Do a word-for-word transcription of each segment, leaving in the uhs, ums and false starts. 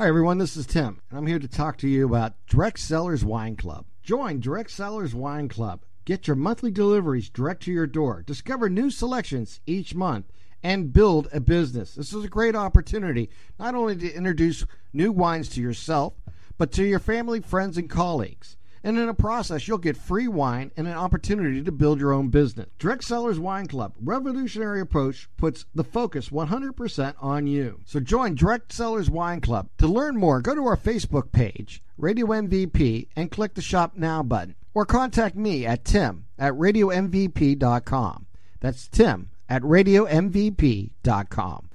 Hi, everyone. This is Tim, and I'm here to talk to you about Direct Sellers Wine Club. Join Direct Sellers Wine Club. Get your monthly deliveries direct to your door. Discover new selections each month and build a business. This is a great opportunity not only to introduce new wines to yourself, but to your family, friends, and colleagues. And in the process, you'll get free wine and an opportunity to build your own business. Direct Sellers Wine Club, revolutionary approach, puts the focus one hundred percent on you. So join Direct Sellers Wine Club. To learn more, go to our Facebook page, Radio M V P, and click the Shop Now button. Or contact me at tim at radio m v p dot com. That's tim at radio m v p dot com.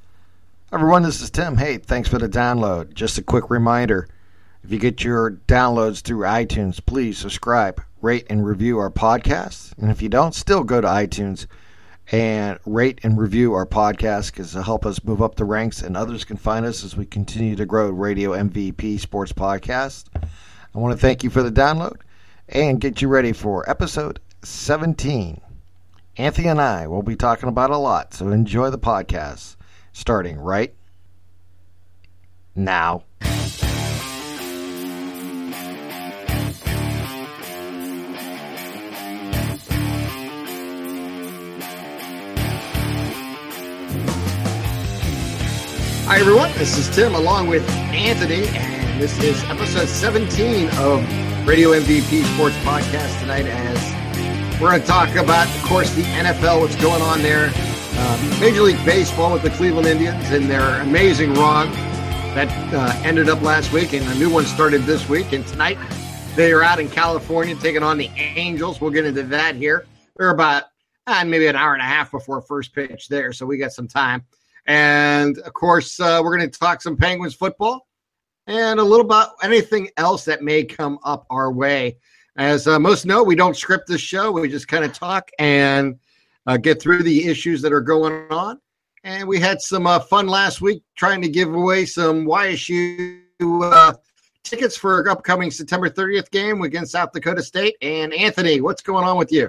Everyone, this is Tim. Hey, thanks for the download. Just a quick reminder. If you get your downloads through iTunes, please subscribe, rate, and review our podcast. And if you don't, still go to iTunes and rate and review our podcast because it'll help us move up the ranks and others can find us as we continue to grow Radio M V P Sports Podcast. I want to thank you for the download and get you ready for episode seventeen. Anthony and I will be talking about a lot, so enjoy the podcast starting right now. Hi, everyone. This is Tim along with Anthony, and this is episode seventeen of Radio M V P Sports Podcast tonight as we're going to talk about, of course, the N F L, what's going on there, uh, Major League Baseball with the Cleveland Indians and their amazing run that uh, ended up last week, and a new one started this week, and tonight they are out in California taking on the Angels. We'll get into that here. We're about uh, maybe an hour and a half before first pitch there, so we got some time. And, of course, uh, we're going to talk some Penguins football and a little about anything else that may come up our way. As uh, most know, we don't script this show. We just kind of talk and uh, get through the issues that are going on. And we had some uh, fun last week trying to give away some Y S U uh, tickets for our upcoming September thirtieth game against South Dakota State. And, Anthony, what's going on with you?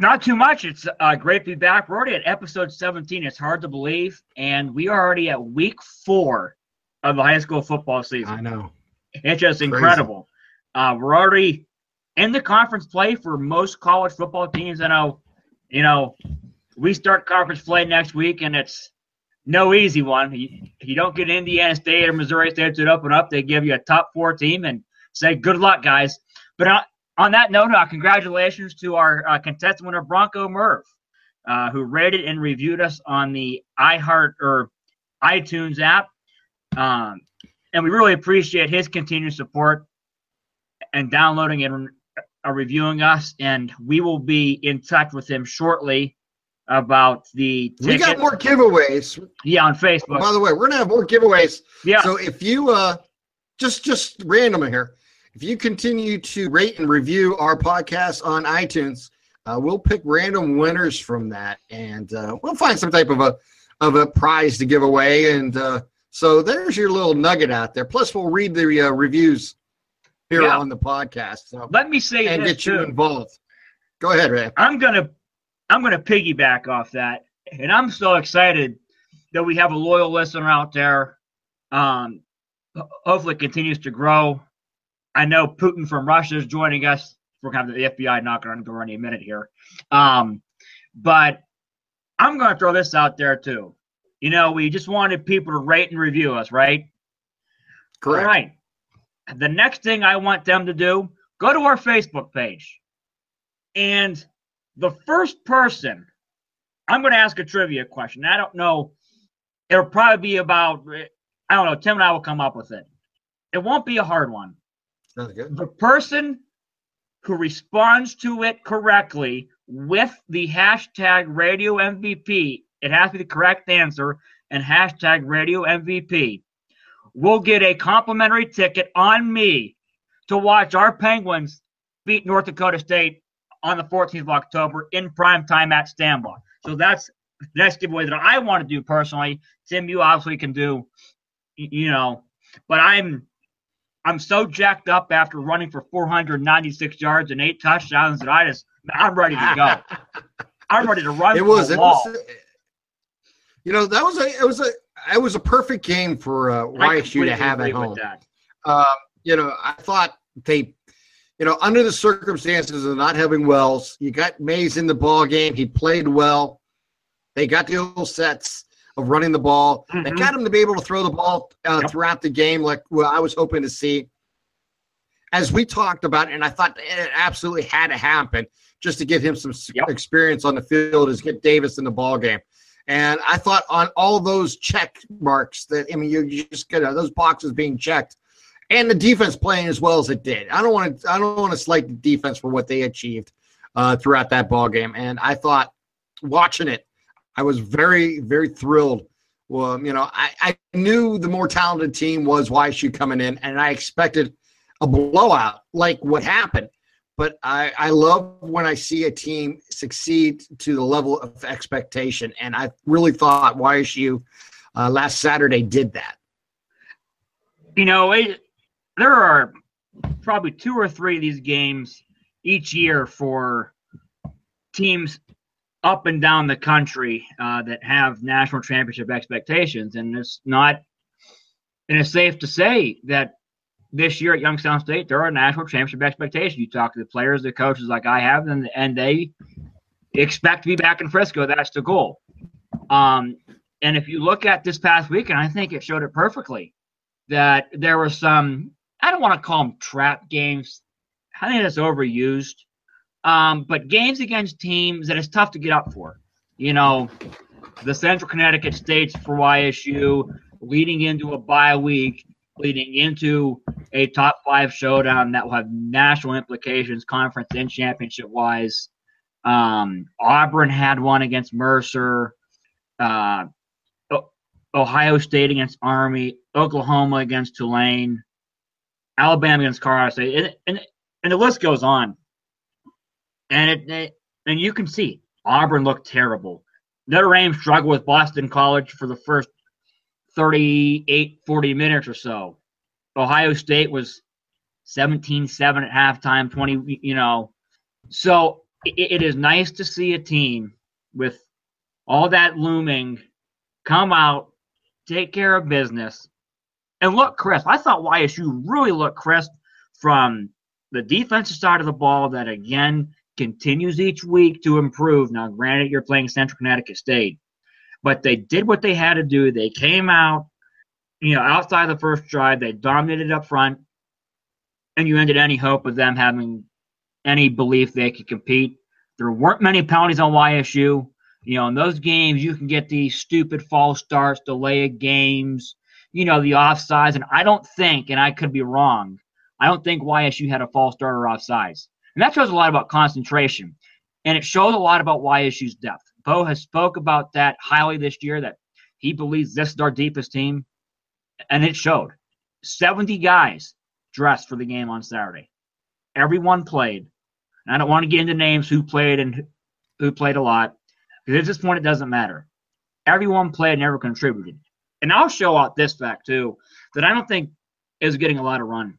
Not too much. It's uh, great to be back. We're already at episode seventeen. It's hard to believe. And we are already at week four of the high school football season. I know. It's just crazy. Incredible. Uh, we're already in the conference play for most college football teams. I know, you know, we start conference play next week, and it's no easy one. You, you don't get Indiana State or Missouri State to open up. They give you a top four team and say, good luck, guys. But I, On that note, uh, congratulations to our uh, contestant winner, Bronco Merv, uh, who rated and reviewed us on the iHeart or iTunes app. Um, and we really appreciate his continued support and downloading and uh, reviewing us. And we will be in touch with him shortly about the ticket. We got more giveaways. Yeah, on Facebook. By the way, we're going to have more giveaways. Yeah. So if you uh, just, just random here. If you continue to rate and review our podcast on iTunes, uh, we'll pick random winners from that, and uh, we'll find some type of a of a prize to give away. And uh, so there's your little nugget out there. Plus, we'll read the uh, reviews here yeah. on the podcast. So let me say and this get you too. Involved. Go ahead, Ray. I'm gonna I'm gonna piggyback off that, and I'm so excited that we have a loyal listener out there. Um, hopefully, it continues to grow. I know Putin from Russia is joining us. We're going to have the F B I knocking on the door any minute here. Um, but I'm going to throw this out there, too. You know, we just wanted people to rate and review us, right? Correct. All right. The next thing I want them to do, go to our Facebook page. And the first person, I'm going to ask a trivia question. I don't know. It'll probably be about, I don't know, Tim and I will come up with it. It won't be a hard one. The person who responds to it correctly with the hashtag Radio M V P, it has to be the correct answer, and hashtag Radio M V P, will get a complimentary ticket on me to watch our Penguins beat North Dakota State on the fourteenth of October in prime time at Stambaugh. So that's the next giveaway that I want to do personally. Tim, you obviously can do, you know, but I'm... I'm so jacked up after running for four hundred ninety-six yards and eight touchdowns that I just I'm ready to go. I'm ready to run. It was, the it wall. was a, you know, that was a it was a it was a perfect game for uh, Y S U to have at home. Uh, you know, I thought they, you know, under the circumstances of not having Wells, you got Mays in the ball game. He played well. They got the old sets of running the ball. Mm-hmm. They got him to be able to throw the ball uh, yep. throughout the game, like well, I was hoping to see. As we talked about, and I thought it absolutely had to happen just to give him some yep. experience on the field, is get Davis in the ball game. And I thought on all those check marks that, I mean, you just get you know, those boxes being checked and the defense playing as well as it did. I don't want to, I don't want to slight the defense for what they achieved uh, throughout that ball game. And I thought watching it, I was very, very thrilled. Well, you know, I, I knew the more talented team was Y S U coming in, and I expected a blowout like what happened. But I, I love when I see a team succeed to the level of expectation. And I really thought Y S U uh, last Saturday did that. You know, it, there are probably two or three of these games each year for teams up and down the country uh, that have national championship expectations. And it's not – and it's safe to say that this year at Youngstown State, there are national championship expectations. You talk to the players, the coaches, like I have, and, and they expect to be back in Frisco. That's the goal. Um, and if you look at this past weekend, I think it showed it perfectly that there were some, I don't want to call them trap games. I think that's overused. Um, but games against teams that it's tough to get up for. You know, the Central Connecticut States for Y S U leading into a bye week, leading into a top five showdown that will have national implications, conference and championship-wise. Um, Auburn had one against Mercer, uh, o- Ohio State against Army, Oklahoma against Tulane, Alabama against Colorado State, and, and, and the list goes on. And it, it and you can see Auburn looked terrible. Notre Dame struggled with Boston College for the first thirty-eight, forty minutes or so. Ohio State was seventeen seven at halftime, twenty, you know. So it, it is nice to see a team with all that looming come out, take care of business, and look crisp. I thought Y S U really looked crisp from the defensive side of the ball that, again, continues each week to improve. Now, granted, you're playing Central Connecticut State, but they did what they had to do. They came out, you know, outside the first drive. They dominated up front, and you ended any hope of them having any belief they could compete. There weren't many penalties on Y S U. You know, in those games, you can get these stupid false starts, delay of games, you know, the offsides. And I don't think, and I could be wrong, I don't think Y S U had a false start or offsides. And that shows a lot about concentration, and it shows a lot about Y S U's depth. Bo has spoke about that highly this year, that he believes this is our deepest team, and it showed. seventy guys dressed for the game on Saturday. Everyone played. And I don't want to get into names who played and who played a lot, because at this point it doesn't matter. Everyone played and everyone contributed. And I'll show out this fact, too, that I don't think is getting a lot of run.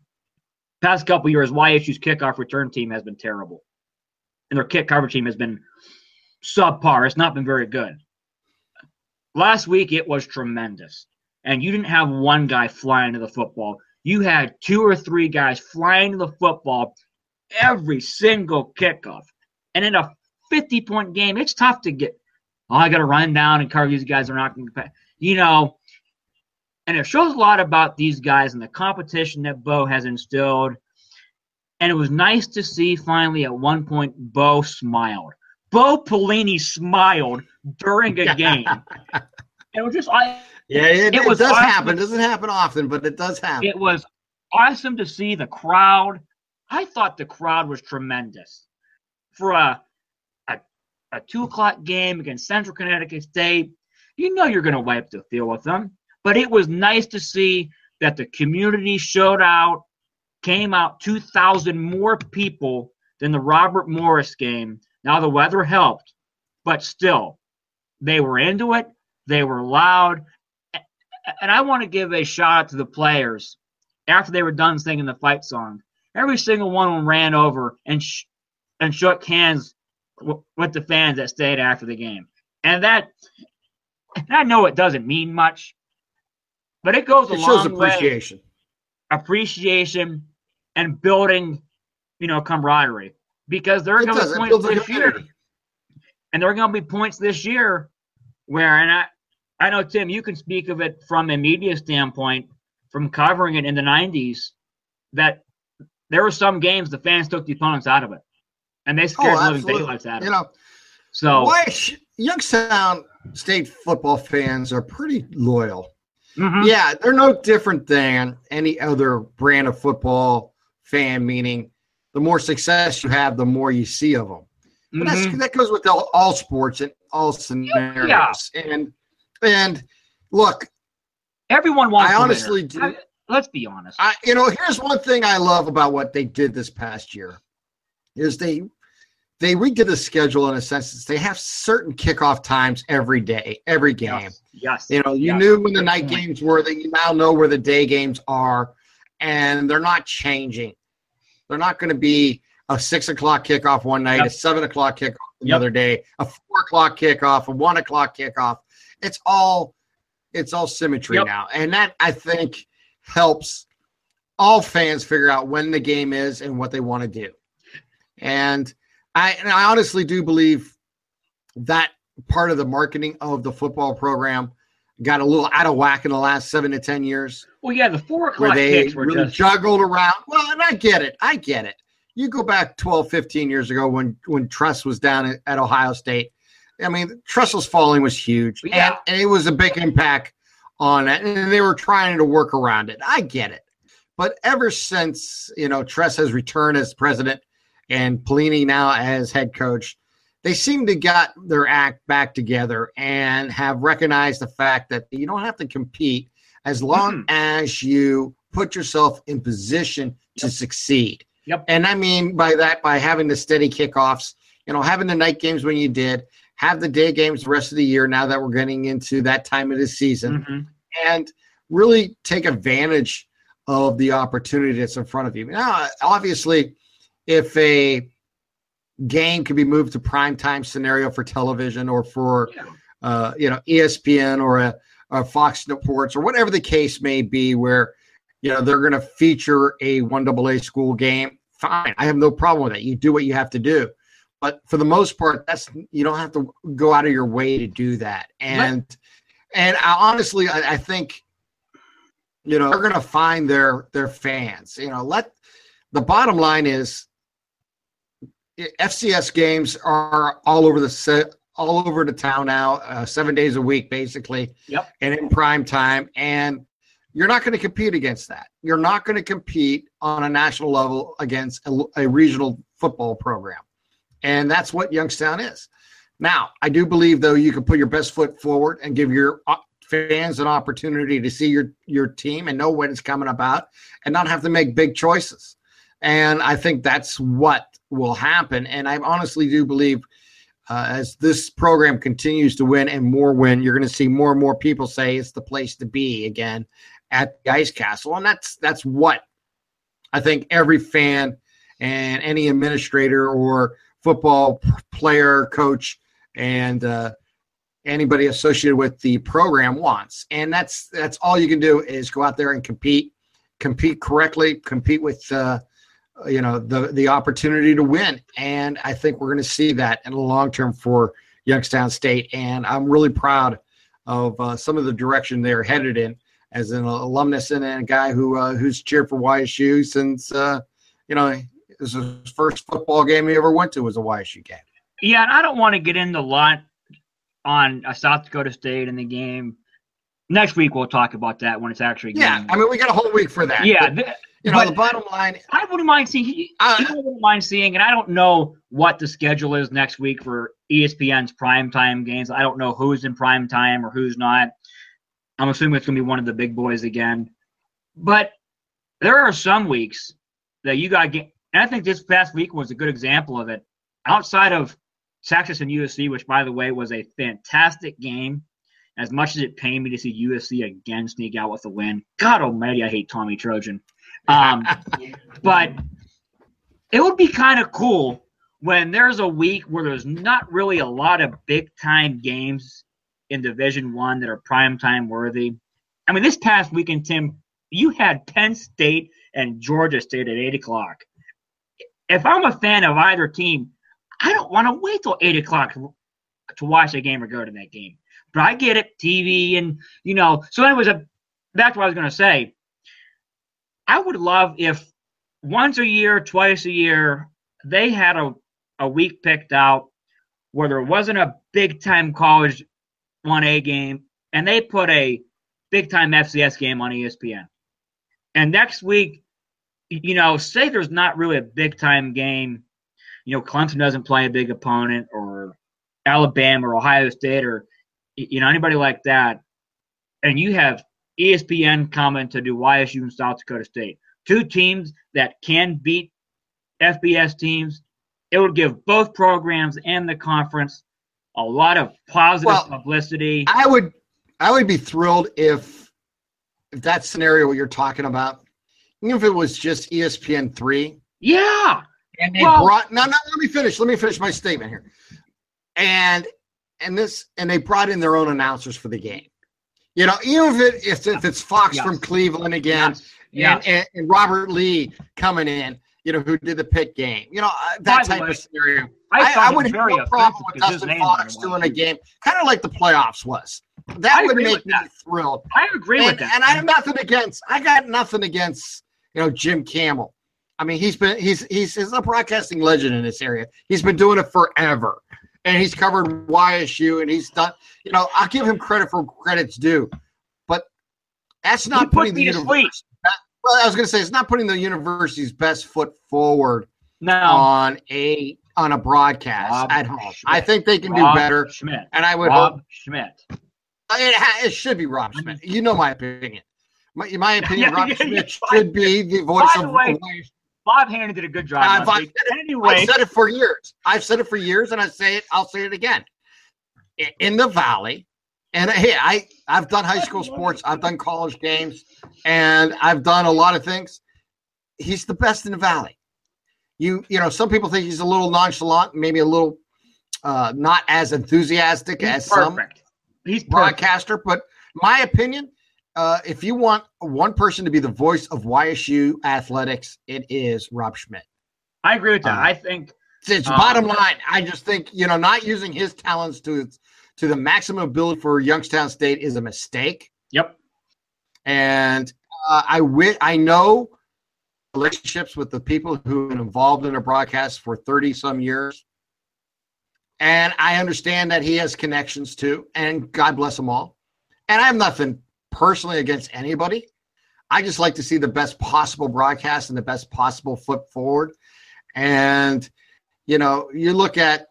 Past couple years, Y S U's kickoff return team has been terrible, and their kick coverage team has been subpar. It's not been very good. Last week, it was tremendous. And you didn't have one guy flying to the football. You had two or three guys flying to the football every single kickoff. And in a fifty-point game, it's tough to get, oh, I got to run down and cover these guys. Are not going to, you know. And it shows a lot about these guys and the competition that Bo has instilled. And it was nice to see, finally, at one point, Bo smiled. Bo Pelini smiled during a game. It was just, I, yeah, it, it, was it does awesome. happen. It doesn't happen often, but it does happen. It was awesome to see the crowd. I thought the crowd was tremendous for a a, a two o'clock game against Central Connecticut State. You know you're going to wipe the field with them, but it was nice to see that the community showed out, came out two thousand more people than the Robert Morris game. Now the weather helped, but still, they were into it. They were loud. And I want to give a shout out to the players after they were done singing the fight song. Every single one of them ran over and sh- and shook hands w- with the fans that stayed after the game. And that, and I know it doesn't mean much, But it goes a it long shows appreciation. way. Appreciation and building, you know, camaraderie. Because there are going to be points this year. And there are going to be points this year where, and I, I know, Tim, you can speak of it from a media standpoint, from covering it in the nineties, that there were some games the fans took the opponents out of it. And they scared oh, living daylights out of you it. Know, so why sh- Youngstown State football fans are pretty loyal. Mm-hmm. Yeah, they're no different than any other brand of football fan, meaning the more success you have, the more you see of them. But mm-hmm. that's, that goes with all, all sports and all scenarios. Yeah. And and look, everyone wants. I honestly do. I, let's be honest. I, you know, here's one thing I love about what they did this past year is they they redid the schedule in a sense that they have certain kickoff times every day, every game. Yes. yes. You know, you yes. knew when the night games were. That you now know where the day games are, and they're not changing. They're not going to be a six o'clock kickoff one night, yep. a seven o'clock kickoff another yep. day, a four o'clock kickoff, a one o'clock kickoff. It's all it's all symmetry yep. now. And that, I think, helps all fans figure out when the game is and what they want to do. And I, and I honestly do believe that part of the marketing of the football program got a little out of whack in the last seven to ten years. Well, yeah, the four o'clock kicks were really just juggled around. Well, and I get it. I get it. You go back twelve, fifteen years ago when, when Tress was down at Ohio State. I mean, Tressel's falling was huge, yeah. and, and it was a big impact on it, and they were trying to work around it. I get it. But ever since, you know, Tress has returned as president and Pelini now as head coach, they seem to got their act back together and have recognized the fact that you don't have to compete as long mm-hmm. as you put yourself in position to yep. succeed. Yep. And I mean by that, by having the steady kickoffs, you know, having the night games when you did, have the day games the rest of the year now that we're getting into that time of the season, mm-hmm. and really take advantage of the opportunity that's in front of you. Now, obviously, if a game could be moved to primetime scenario for television or for, yeah. uh, you know, E S P N or a, a Fox Sports or whatever the case may be where, you know, they're going to feature a one double A school game, fine. I have no problem with that. You do what you have to do. But for the most part, that's you don't have to go out of your way to do that. And right. and I honestly, I, I think, you know, they're going to find their their fans. You know, let the bottom line is F C S games are all over the set, all over the town now, uh, seven days a week, basically, yep. and in prime time. And you're not going to compete against that. You're not going to compete on a national level against a, a regional football program. And that's what Youngstown is. Now, I do believe, though, you can put your best foot forward and give your fans an opportunity to see your, your team and know what it's coming about and not have to make big choices. And I think that's what will happen. And I honestly do believe uh, as this program continues to win and more win, you're going to see more and more people say it's the place to be again at the Ice Castle. And that's that's what I think every fan and any administrator or football player, coach, and uh, anybody associated with the program wants. And that's that's all you can do is go out there and compete, compete correctly, compete with, uh, you know, the, the opportunity to win. And I think we're going to see that in the long term for Youngstown State. And I'm really proud of uh, some of the direction they're headed in as an alumnus and a guy who uh, who's cheered for Y S U since, uh, you know, this is his first football game he ever went to was a Y S U game. Yeah, and I don't want to get into a lot on uh, South Dakota State in the game. Next week we'll talk about that when it's actually game. Yeah, I mean, we got a whole week for that. Yeah. But, you know, the bottom line – I wouldn't mind seeing – I wouldn't mind seeing, and I don't know what the schedule is next week for E S P N's primetime games. I don't know who's in primetime or who's not. I'm assuming it's going to be one of the big boys again. But there are some weeks that you got to get – and I think this past week was a good example of it. Outside of Texas and U S C, which, by the way, was a fantastic game, as much as it pained me to see U S C again sneak out with a win. God almighty, I hate Tommy Trojan. Um, but it would be kind of cool when there's a week where there's not really a lot of big-time games in Division One that are primetime worthy. I mean, this past weekend, Tim, you had Penn State and Georgia State at eight o'clock. If I'm a fan of either team, I don't want to wait till eight o'clock to watch a game or go to that game. But I get it, T V and, you know. So anyways, back to what I was going to say. I would love if once a year, twice a year, they had a, a week picked out where there wasn't a big-time college one A game, and they put a big-time F C S game on E S P N. And next week, you know, say there's not really a big-time game. You know, Clemson doesn't play a big opponent, or Alabama or Ohio State, or, you know, anybody like that. And you have E S P N coming to do Y S U and South Dakota State, two teams that can beat F B S teams. It would give both programs and the conference a lot of positive well, publicity. I would I would be thrilled if, if that scenario you're talking about, even if it was just E S P N three. Yeah. And they well, brought no no let me finish. Let me finish my statement here. And and this and they brought in their own announcers for the game. You know, even if it if, if it's Fox yes. from Cleveland again yes. Yes. And, and, and Robert Lee coming in. You know, who did the Pitt game. You know, uh, that type way, of scenario. I, I, I would have no problem with Dustin Fox doing a game, kind of like the playoffs was. That I would make me that. thrilled. I agree and, with that. And I have nothing against, I got nothing against, you know, Jim Campbell. I mean, he's been, he's, he's, he's a broadcasting legend in this area. He's been doing it forever. And he's covered Y S U and he's done, you know, I'll give him credit for credit's due. But that's not he putting put the universe. Well, I was going to say it's not putting the university's best foot forward no. on a on a broadcast Rob at home. Schmidt. I think they can Rob do better. Schmidt. And I would Rob hope, Schmidt. It, it should be Rob Schmidt. You know my opinion. My, in my opinion, Rob yeah, Schmidt yeah, should be the voice of the voice. Bob Hannon did a good job. I've, I've, said it, anyway. I've said it for years. I've said it for years, and I say it. I'll say it again. In the Valley. And hey, I, I've done high school sports, I've done college games, and I've done a lot of things. He's the best in the Valley. You you know, some people think he's a little nonchalant, maybe a little uh, not as enthusiastic he's as perfect. some he's broadcaster. Perfect. But my opinion, uh, if you want one person to be the voice of Y S U athletics, it is Rob Schmidt. I agree with that. Um, I think it's, it's um, bottom line. I just think, you know, not using his talents to its to the maximum ability for Youngstown State is a mistake. Yep. And uh, I wi- I know relationships with the people who have been involved in a broadcast for thirty-some years. And I understand that he has connections, too, and God bless them all. And I have nothing personally against anybody. I just like to see the best possible broadcast and the best possible foot forward. And, you know, you look at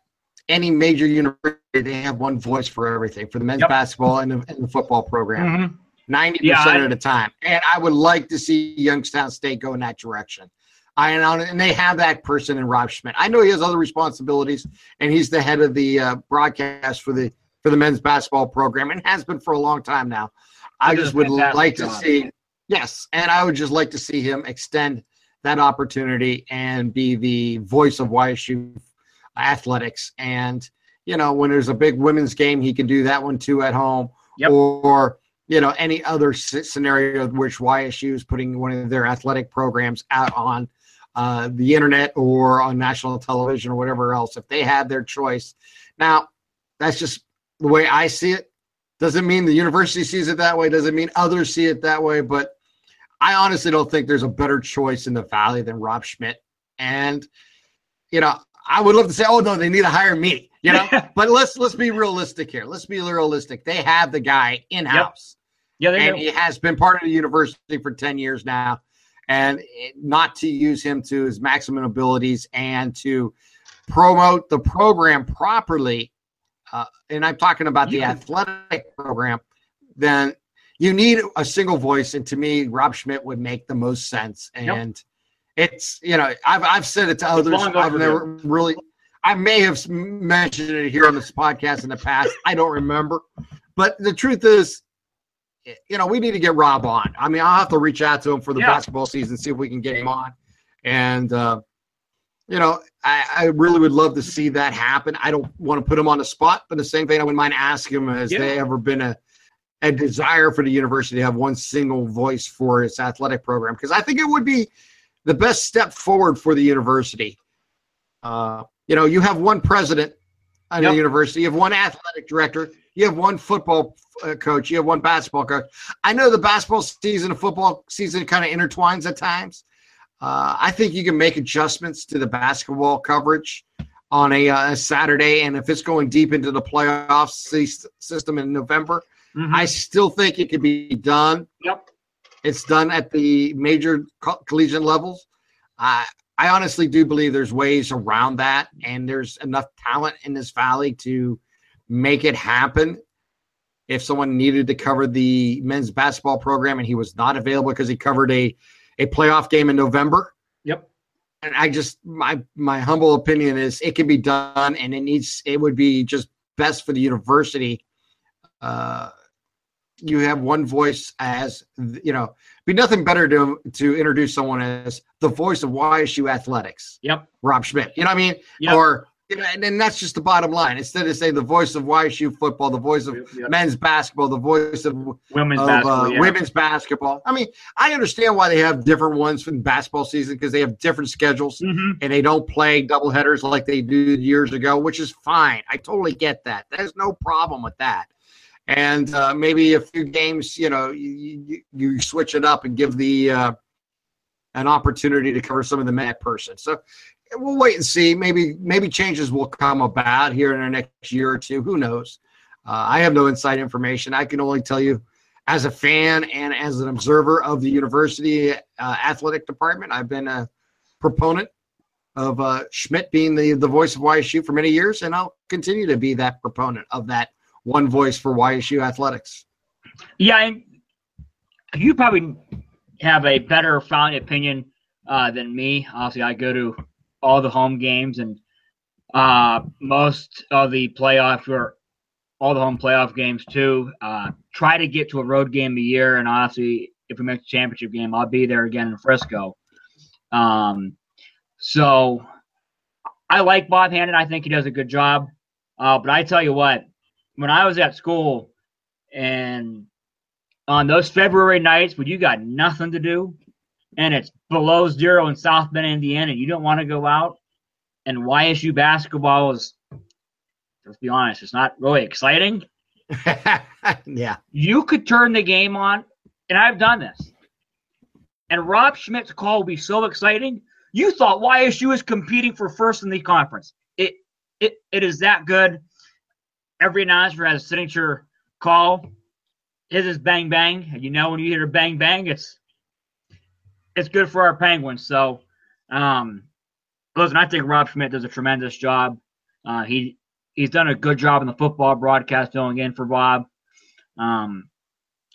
any major university, they have one voice for everything, for the men's yep. basketball and the, and the football program, mm-hmm. ninety percent yeah, I, of the time. And I would like to see Youngstown State go in that direction. I And they have that person in Rob Schmidt. I know he has other responsibilities, and he's the head of the uh, broadcast for the for the men's basketball program and has been for a long time now. I just would like job. to see – yes, and I would just like to see him extend that opportunity and be the voice of Y S U athletics. And you know, when there's a big women's game, he can do that one too at home, yep. or you know, any other scenario in which Y S U is putting one of their athletic programs out on uh the internet or on national television or whatever else, if they had their choice. Now, that's just the way I see it. Doesn't mean the university sees it that way, doesn't mean others see it that way, but I honestly don't think there's a better choice in the Valley than Rob Schmidt. And you know, I would love to say, oh, no, they need to hire me, you know, but let's let's be realistic here. Let's be realistic. They have the guy in-house. Yep. Yeah, and do. He has been part of the university for ten years now, and not to use him to his maximum abilities and to promote the program properly, uh, and I'm talking about yeah. the athletic program, then you need a single voice, and to me, Rob Schmidt would make the most sense. And yep. It's, you know, I've I've said it to others. I've never really, I may have mentioned it here on this podcast in the past. I don't remember. But the truth is, you know, we need to get Rob on. I mean, I'll have to reach out to him for the yeah. basketball season, see if we can get him on. And, uh, you know, I, I really would love to see that happen. I don't want to put him on the spot, but the same thing, I wouldn't mind asking him, has yeah. they ever been a, a desire for the university to have one single voice for its athletic program, because I think it would be the best step forward for the university. Uh, you know, you have one president at yep. the university, you have one athletic director, you have one football uh, coach, you have one basketball coach. I know the basketball season and football season kind of intertwines at times. Uh, I think you can make adjustments to the basketball coverage on a, uh, a Saturday, and if it's going deep into the playoff c- system in November, mm-hmm. I still think it could be done. Yep, it's done at the major co- collegiate levels. I I honestly do believe there's ways around that, and there's enough talent in this valley to make it happen. If someone needed to cover the men's basketball program and he was not available because he covered a a playoff game in November. Yep. And I just, my, my humble opinion is it can be done, and it needs, it would be just best for the university. Uh, you have one voice as, you know, be nothing better to, to introduce someone as the voice of Y S U athletics. Yep. Rob Schmidt, you know what I mean? Yep. Or, you know, and, and that's just the bottom line. Instead of saying the voice of Y S U football, the voice of yep. men's basketball, the voice of women's, of, basketball, uh, yeah. women's basketball. I mean, I understand why they have different ones for the basketball season, because they have different schedules mm-hmm. and they don't play doubleheaders like they did years ago, which is fine. I totally get that. There's no problem with that. And uh, maybe a few games, you know, you, you, you switch it up and give the uh, an opportunity to cover some of the mad person. So we'll wait and see. Maybe maybe changes will come about here in the next year or two. Who knows? Uh, I have no inside information. I can only tell you as a fan and as an observer of the university uh, athletic department. I've been a proponent of uh, Schmidt being the, the voice of Y S U for many years, and I'll continue to be that proponent of that one voice for Y S U athletics. Yeah, and you probably have a better founded opinion uh, than me. Obviously, I go to all the home games and uh, most of the playoff or all the home playoff games too. Uh, try to get to a road game a year, and honestly, if we make the championship game, I'll be there again in Frisco. Um, so I like Bob Hannon. I think he does a good job. Uh, but I tell you what, when I was at school and on those February nights when you got nothing to do, and it's below zero in South Bend, Indiana, and you don't want to go out, and Y S U basketball is, let's be honest, it's not really exciting. Yeah. You could turn the game on, and I've done this, and Rob Schmidt's call would be so exciting, you thought Y S U is competing for first in the conference. It it it is that good. Every announcer has a signature call. His is bang, bang. And you know when you hear bang, bang, it's It's good for our Penguins. So, um, listen, I think Rob Schmidt does a tremendous job. Uh, he he's done a good job in the football broadcast filling in for Bob. Um,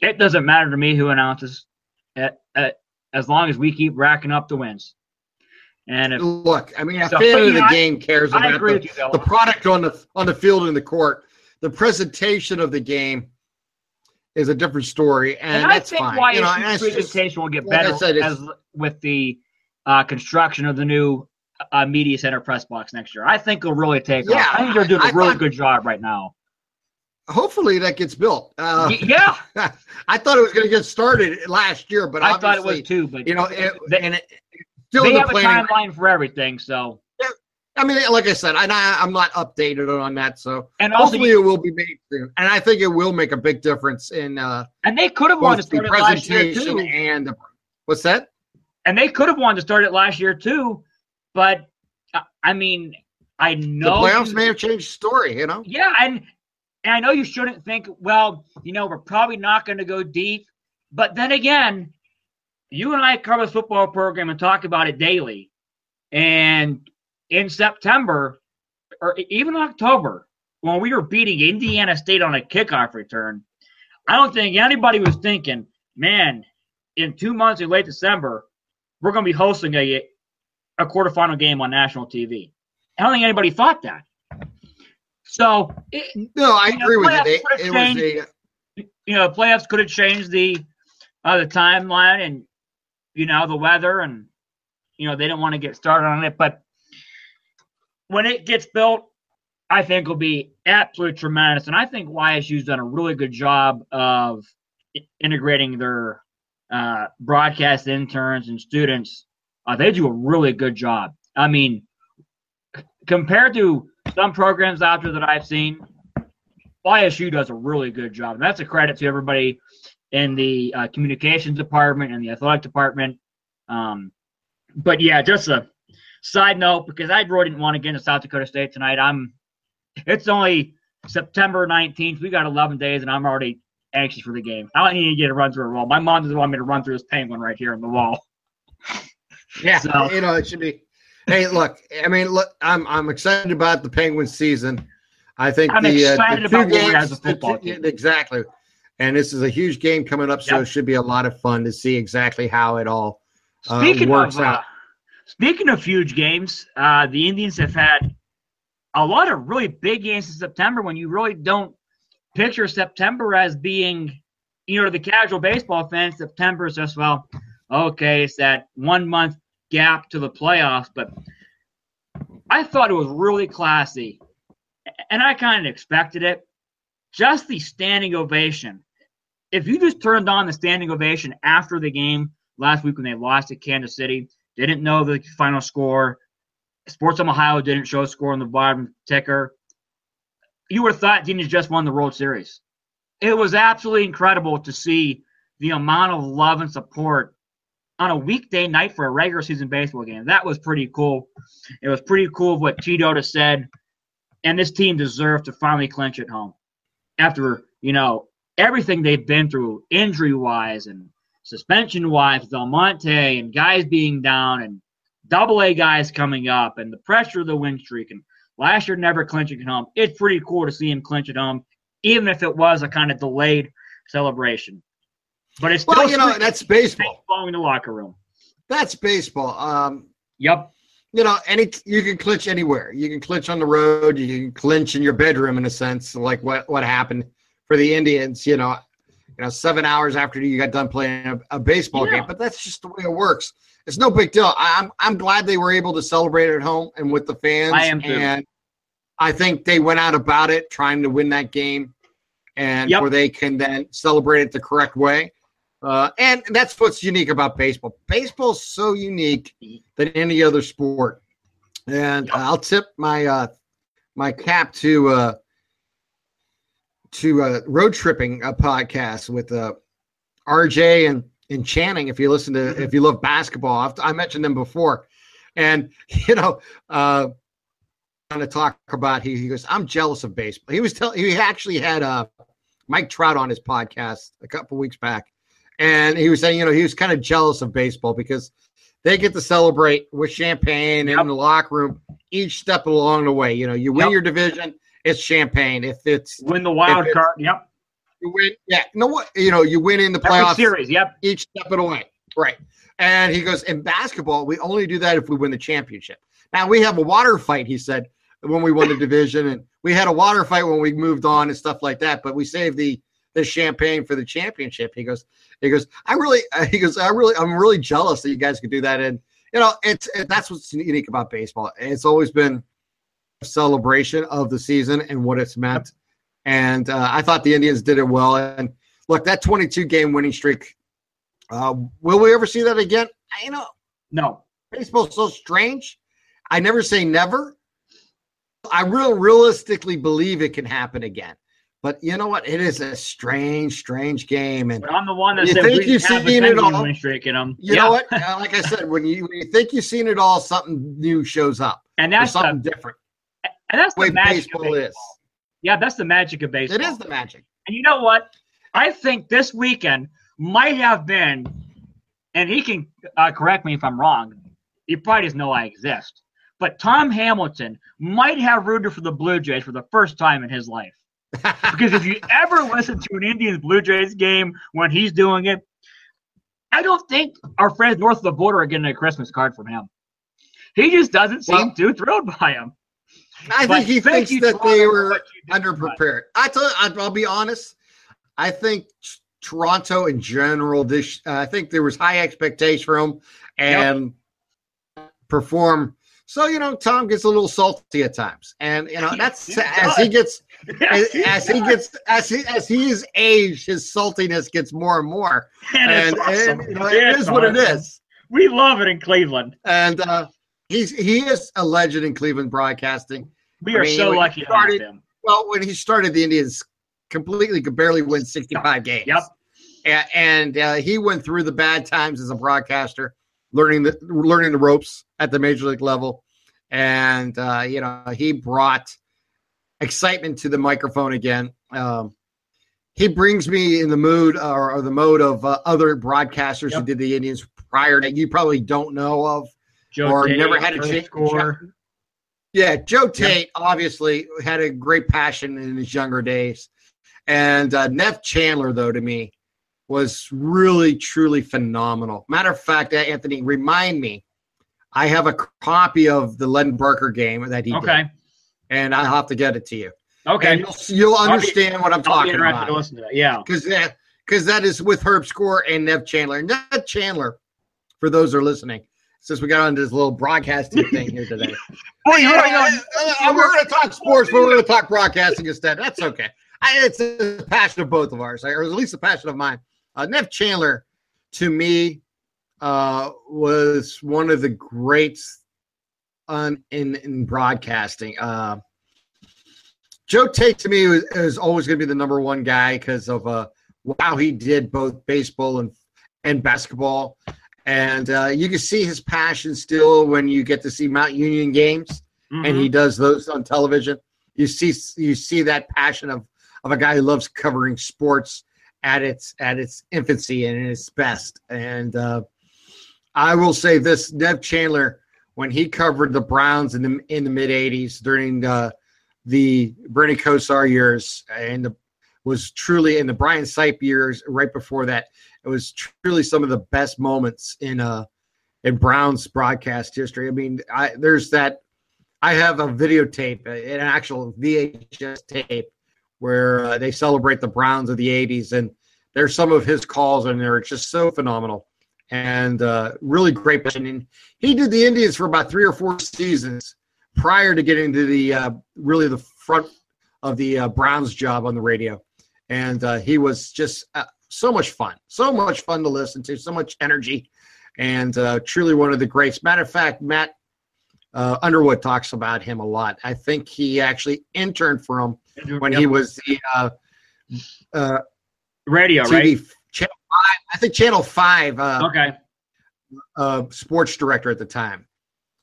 it doesn't matter to me who announces, at, at, as long as we keep racking up the wins. And if, look, I mean, a so, fan of the I, game cares about the, you, the product on the on the field and the court. The presentation of the game is a different story, and, and that's fine. You know, and I think Y S U's presentation will get better, like said, as with the uh, construction of the new uh, media center press box next year. I think it'll really take yeah, off. I think they're doing I, a really thought, good job right now. Hopefully that gets built. Uh, yeah. I thought it was going to get started last year, but I thought it was too. But you know, it, they, and it, still they the have planning. A timeline for everything, so. Yeah, I mean, like I said, I, I'm not updated on that, so and also, hopefully it will be made soon. And I think it will make a big difference in uh, and they could have wanted to start the presentation it last year too. And the, what's that? And they could have wanted to start it last year too, but uh, I mean, I know the playoffs you, may have changed the story, you know. Yeah, and and I know you shouldn't think, well, you know, we're probably not going to go deep, but then again, you and I cover the football program and talk about it daily, and in September or even October, when we were beating Indiana State on a kickoff return, I don't think anybody was thinking, man, in two months in late December, we're going to be hosting a, a quarterfinal game on national T V. I don't think anybody thought that. So, it, no, I you know, agree with you. They, it changed, was a, you know, playoffs could have changed the, uh, the timeline and, you know, the weather, and, you know, they didn't want to get started on it, but when it gets built, I think will be absolutely tremendous. And I think Y S U's done a really good job of integrating their uh, broadcast interns and students. Uh, they do a really good job. I mean, c- compared to some programs out there that I've seen, Y S U does a really good job. And that's a credit to everybody in the uh, communications department and the athletic department. Um, but, yeah, just a side note, because I really didn't want to get into South Dakota State tonight. I'm. It's only September nineteenth. We got eleven days, and I'm already anxious for the game. I don't need to get a run through a wall. My mom doesn't want me to run through this penguin right here in the wall. Yeah, so. You know, it should be. Hey, look, I mean, look, I'm I'm excited about the Penguin season. I think I'm the, excited uh, the about two games, as a football team. Exactly. And this is a huge game coming up, so yep. It should be a lot of fun to see exactly how it all uh, speaking works of, out. Uh, speaking of huge games, uh, the Indians have had a lot of really big games in September when you really don't picture September as being, you know, to the casual baseball fan, September is just, well, okay, it's that one-month gap to the playoffs. But I thought it was really classy, and I kind of expected it. Just the standing ovation. If you just turned on the standing ovation after the game last week when they lost to Kansas City, they didn't know the final score. Sports on Ohio didn't show a score on the bottom ticker. You would have thought Dean had just won the World Series. It was absolutely incredible to see the amount of love and support on a weekday night for a regular season baseball game. That was pretty cool. It was pretty cool what Tito just said, and this team deserved to finally clinch at home after, you know, everything they've been through injury-wise and suspension-wise with Del Monte and guys being down and double-A guys coming up and the pressure of the win streak and last year never clinching at home. It's pretty cool to see him clinch at home, even if it was a kind of delayed celebration. But it's still well, you know, that's baseball. Following the locker room. That's baseball. Um, yep. You know, any you can clinch anywhere. You can clinch on the road. You can clinch in your bedroom, in a sense, like what, what happened for the Indians. You know, you know, seven hours after you got done playing a, a baseball yeah. game. But that's just the way it works. It's no big deal. I'm I'm glad they were able to celebrate at home and with the fans. I am too. And I think they went out about it trying to win that game, and yep. where they can then celebrate it the correct way. Uh, and that's what's unique about baseball. Baseball's so unique than any other sport. And uh, I'll tip my uh, my cap to uh, to uh, road tripping a podcast with uh, R J and, and Channing. If you listen to, if you love basketball, I've, I mentioned them before. And you know, uh, on to talk about he, he goes, I'm jealous of baseball. He was telling he actually had uh, Mike Trout on his podcast a couple weeks back. And he was saying, you know, he was kind of jealous of baseball because they get to celebrate with champagne yep. in the locker room each step along the way. You know, you win yep. your division, it's champagne. If it's win the wild card, yep. You win, yeah. No, what you know, you win in the playoffs series, yep. Each step of the way, right? And he goes, in basketball, we only do that if we win the championship. Now we have a water fight, he said, when we won the division, and we had a water fight when we moved on and stuff like that. But we saved the. the champagne for the championship. He goes, he goes, I really, he goes, I really, I'm really jealous that you guys could do that. And, you know, it's, it, that's what's unique about baseball. It's always been a celebration of the season and what it's meant. And uh, I thought the Indians did it well. And look, that twenty-two game winning streak, uh, will we ever see that again? I, you know, no. Baseball's so strange. I never say never. I real realistically believe it can happen again. But you know what? It is a strange, strange game. And but I'm the one that you said think you've seen it all. You yeah. know what? Like I said, when you, when you think you've seen it all, something new shows up. And that's something the, different. And that's the, the way magic baseball, of baseball is. Yeah, that's the magic of baseball. It is the magic. And you know what? I think this weekend might have been, and he can uh, correct me if I'm wrong. He probably doesn't know I exist. But Tom Hamilton might have rooted for the Blue Jays for the first time in his life. Because if you ever listen to an Indians Blue Jays game when he's doing it, I don't think our friends north of the border are getting a Christmas card from him. He just doesn't seem well, too thrilled by him. I but think he thinks that they were underprepared. I tell you, I'll be honest. I think Toronto in general, this uh, I think there was high expectations for him and yep. perform So, you know, Tom gets a little salty at times. And, you know, that's he as he gets as, as he gets as he as he is aged, his saltiness gets more and more. And, and, awesome. and you know, it is awesome. what it is. We love it in Cleveland. And uh, he's he is a legend in Cleveland broadcasting. We I are mean, so lucky to have him. Well, when he started, the Indians completely could barely win sixty-five games. Yep. And, and uh, he went through the bad times as a broadcaster, learning the learning the ropes at the major league level. And, uh, you know, he brought excitement to the microphone again. Um, he brings me in the mood or, or the mode of uh, other broadcasters yep. who did the Indians prior that you probably don't know of Joe or Tate, never had a chance. Yeah, Joe Tate yep. obviously had a great passion in his younger days. And uh, Nev Chandler, though, to me, was really, truly phenomenal. Matter of fact, Anthony, remind me, I have a copy of the Len Barker game that he okay. did, and I'll have to get it to you. Okay. And you'll, you'll understand be, what I'm I'll talking about. To listen to that. Yeah. Because that, that is with Herb Score and Nev Chandler. And Nev Chandler, for those who are listening, since we got onto this little broadcasting thing here today. Well, you know, I, I, I, we're going to talk sports, but we're going to talk broadcasting instead. That's okay. I, it's a passion of both of ours, or at least a passion of mine. Uh, Nev Chandler, to me, uh, was one of the greats on, in, in broadcasting. Uh, Joe Tate, to me, was, was always going to be the number one guy because of uh, how he did both baseball and, and basketball. And uh, you can see his passion still when you get to see Mount Union games, mm-hmm. and he does those on television. You see you see that passion of, of a guy who loves covering sports at its at its infancy and in its best. And uh, I will say this, Nev Chandler, when he covered the Browns in the in the mid-eighties during the, the Bernie Kosar years and the, was truly in the Brian Sipe years right before that, it was truly some of the best moments in uh, in Browns broadcast history. I mean, I, there's that – I have a videotape, an actual V H S tape, where uh, they celebrate the Browns of the eighties, and there's some of his calls in there. It's just so phenomenal and uh, really great. And he did the Indians for about three or four seasons prior to getting to the uh, really the front of the uh, Browns job on the radio. And uh, he was just uh, so much fun, so much fun to listen to, so much energy, and uh, truly one of the greats. Matter of fact, Matt uh, Underwood talks about him a lot. I think he actually interned for him when yep. he was the uh, uh, radio, T V, right? Channel five, I think Channel five uh, okay. uh, sports director at the time.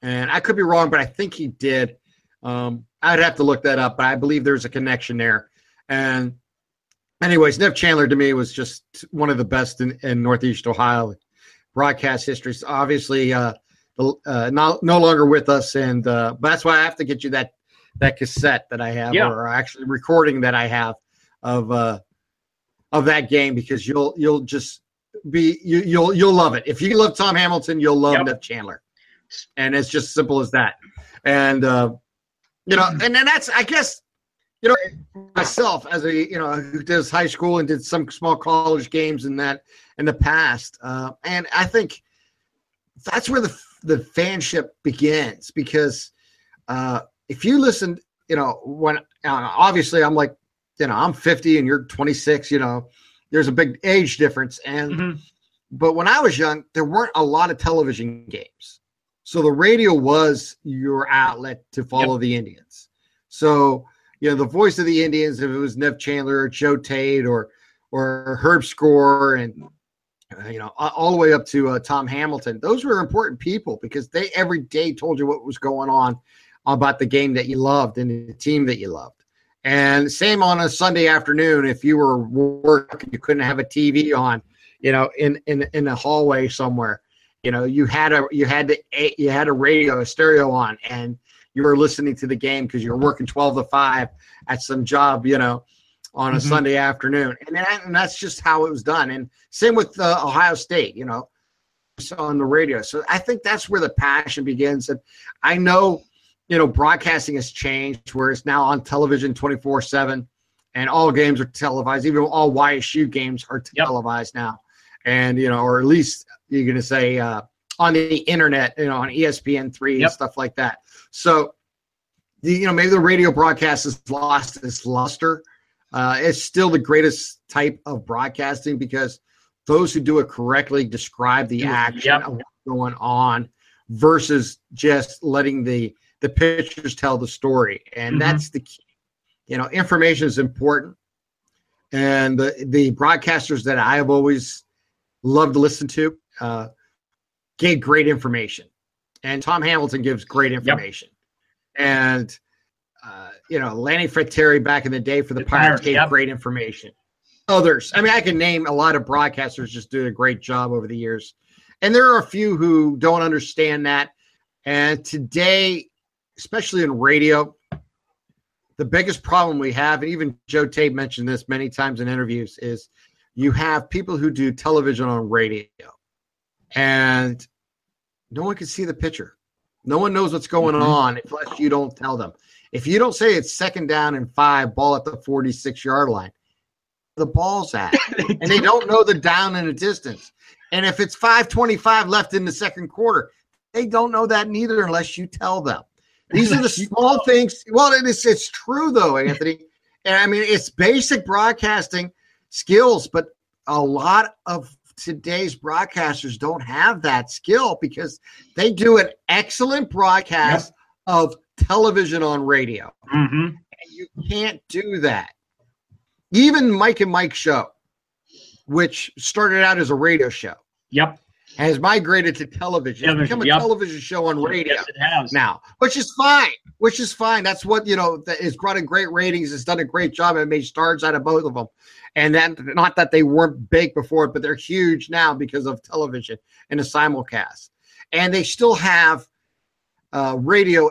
And I could be wrong, but I think he did. Um, I'd have to look that up, but I believe there's a connection there. And anyways, Nev Chandler to me was just one of the best in, in Northeast Ohio broadcast history. So obviously uh, uh, not, no longer with us, and uh, but that's why I have to get you that that cassette that I have, yeah. or actually recording that I have of uh, of that game, because you'll you'll just be you, you'll you'll love it. If you love Tom Hamilton, you'll love yep. Nev Chandler, and it's just simple as that. And uh, you know, and then that's I guess you know myself as a you know who does high school and did some small college games in that in the past, uh, and I think that's where the the fanship begins, because. Uh, If you listen, you know, when uh, obviously I'm like, you know, I'm fifty and you're twenty-six, you know, there's a big age difference. And mm-hmm. but when I was young, there weren't a lot of television games. So the radio was your outlet to follow yep. the Indians. So, you know, the voice of the Indians, if it was Nev Chandler or Joe Tate or or Herb Score and, uh, you know, all the way up to uh, Tom Hamilton, those were important people because they every day told you what was going on about the game that you loved and the team that you loved. And same on a Sunday afternoon, if you were working, you couldn't have a T V on, you know, in, in, in the hallway somewhere, you know, you had a, you had the, you had a radio, a stereo on, and you were listening to the game because you were working twelve to five at some job, you know, on a mm-hmm. Sunday afternoon. And, that, and that's just how it was done. And same with uh, Ohio State, you know, on the radio. So I think that's where the passion begins. And I know, you know, broadcasting has changed where it's now on television twenty-four seven and all games are televised. Even all Y S U games are televised yep. now. And, you know, or at least you're going to say uh, on the internet, you know, on E S P N three and yep. stuff like that. So, the, you know, maybe the radio broadcast has lost its luster. Uh, it's still the greatest type of broadcasting because those who do it correctly describe the action yep. of what's going on versus just letting the, the pictures tell the story. And mm-hmm. that's the key. You know, information is important. And the, the broadcasters that I have always loved to listen to uh, gave great information. And Tom Hamilton gives great information. Yep. And, uh, you know, Lanny Fratieri back in the day for the, the Pirates, Pirates gave yep. great information. Others. I mean, I can name a lot of broadcasters just doing a great job over the years. And there are a few who don't understand that. And today, especially in radio, the biggest problem we have, and even Joe Tate mentioned this many times in interviews, is you have people who do television on radio, and no one can see the picture. No one knows what's going mm-hmm. on unless you don't tell them. If you don't say it's second down and five, ball at the forty-six-yard line, the ball's at, and they don't know the down and the distance. And if it's five twenty-five left in the second quarter, they don't know that neither unless you tell them. These are the small things. Well, it's it's true though, Anthony. And I mean, it's basic broadcasting skills, but a lot of today's broadcasters don't have that skill because they do an excellent broadcast yep. of television on radio. Mm-hmm. And you can't do that. Even Mike and Mike's show, which started out as a radio show, yep. has migrated to television. television. It's become a yep. television show on radio yes, it has. now, which is fine, which is fine. That's what, you know, that it's brought in great ratings. It's done a great job. It made stars out of both of them. And then not that they weren't big before, but they're huge now because of television and a simulcast. And they still have uh, radio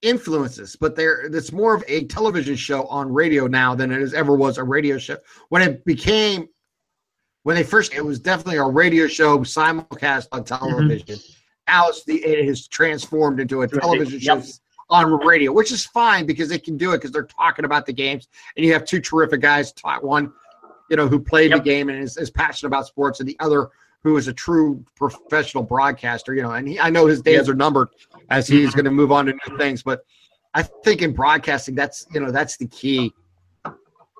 influences, but they're, it's more of a television show on radio now than it is, ever was a radio show. When it became When they first, it was definitely a radio show simulcast on television. Mm-hmm. Now it's the, it has transformed into a television yep. show on radio, which is fine because they can do it because they're talking about the games. And you have two terrific guys, one, you know, who played yep. the game and is, is passionate about sports, and the other who is a true professional broadcaster. You know, and he, I know his days yep. are numbered as he's mm-hmm. going to move on to new things. But I think in broadcasting, that's, you know, that's the key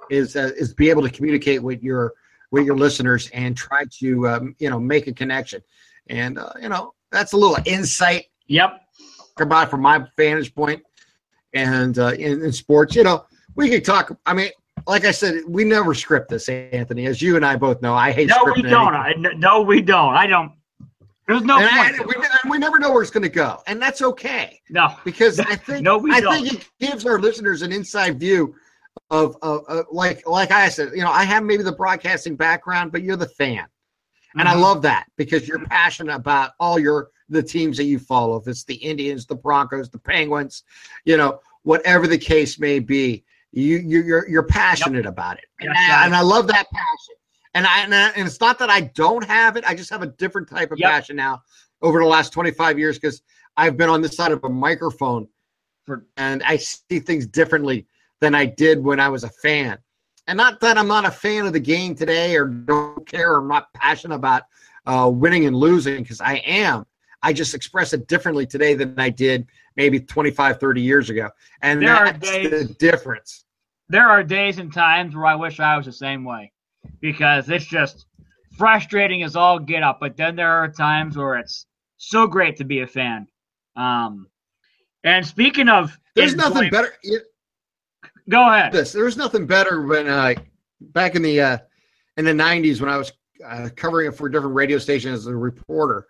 is uh, is be able to communicate with your with your listeners and try to, um, you know, make a connection. And, uh, you know, that's a little insight. Yep. About it from my vantage point and uh, in, in sports, you know, we could talk. I mean, like I said, we never script this, Anthony, as you and I both know. I hate no, scripting. No, we don't. I, no, we don't. I don't. There's no and point. I, we, and we never know where it's going to go. And that's okay. No. Because I think, no, we I don't. think it gives our listeners an inside view Of, of, of like like I said, you know, I have maybe the broadcasting background, but you're the fan. And mm-hmm. I love that because you're passionate about all your the teams that you follow. If it's the Indians, the Broncos, the Penguins, you know, whatever the case may be, you, you, you're you're passionate yep. about it. And, yes, I, and I love that passion. And I, and I and it's not that I don't have it. I just have a different type of yep. passion now over the last twenty-five years because I've been on this side of a microphone for, and I see things differently than I did when I was a fan. And not that I'm not a fan of the game today or don't care or I'm not passionate about uh, winning and losing, because I am. I just express it differently today than I did maybe twenty-five, thirty years ago. And there that's are days, the difference. There are days and times where I wish I was the same way because it's just frustrating as all get up. But then there are times where it's so great to be a fan. Um, and speaking of... There's nothing better... It, Go ahead. This there was nothing better when uh, back in the uh, in the nineties when I was uh, covering it for a different radio station as a reporter,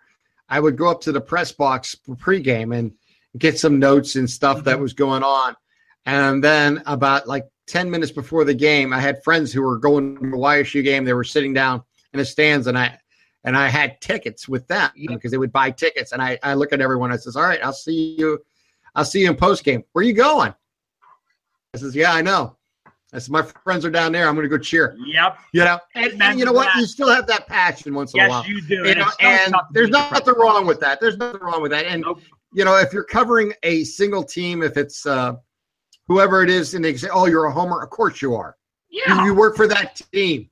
I would go up to the press box pregame and get some notes and stuff mm-hmm. that was going on. And then about like ten minutes before the game, I had friends who were going to the Y S U game. They were sitting down in the stands, and I and I had tickets with them because you know, they would buy tickets. And I I look at everyone. I says, "All right, I'll see you. I'll see you in postgame. Where are you going?" I says, yeah, I know. I said, my friends are down there. I'm going to go cheer. Yep. You know, and, and you know what? That. You still have that passion once yes, in a while. Yes, you do. You know, and there's nothing wrong with that. There's nothing wrong with that. And, nope. you know, if you're covering a single team, if it's uh, whoever it is, and they say, oh, you're a homer, of course you are. Yeah. You, you work for that team.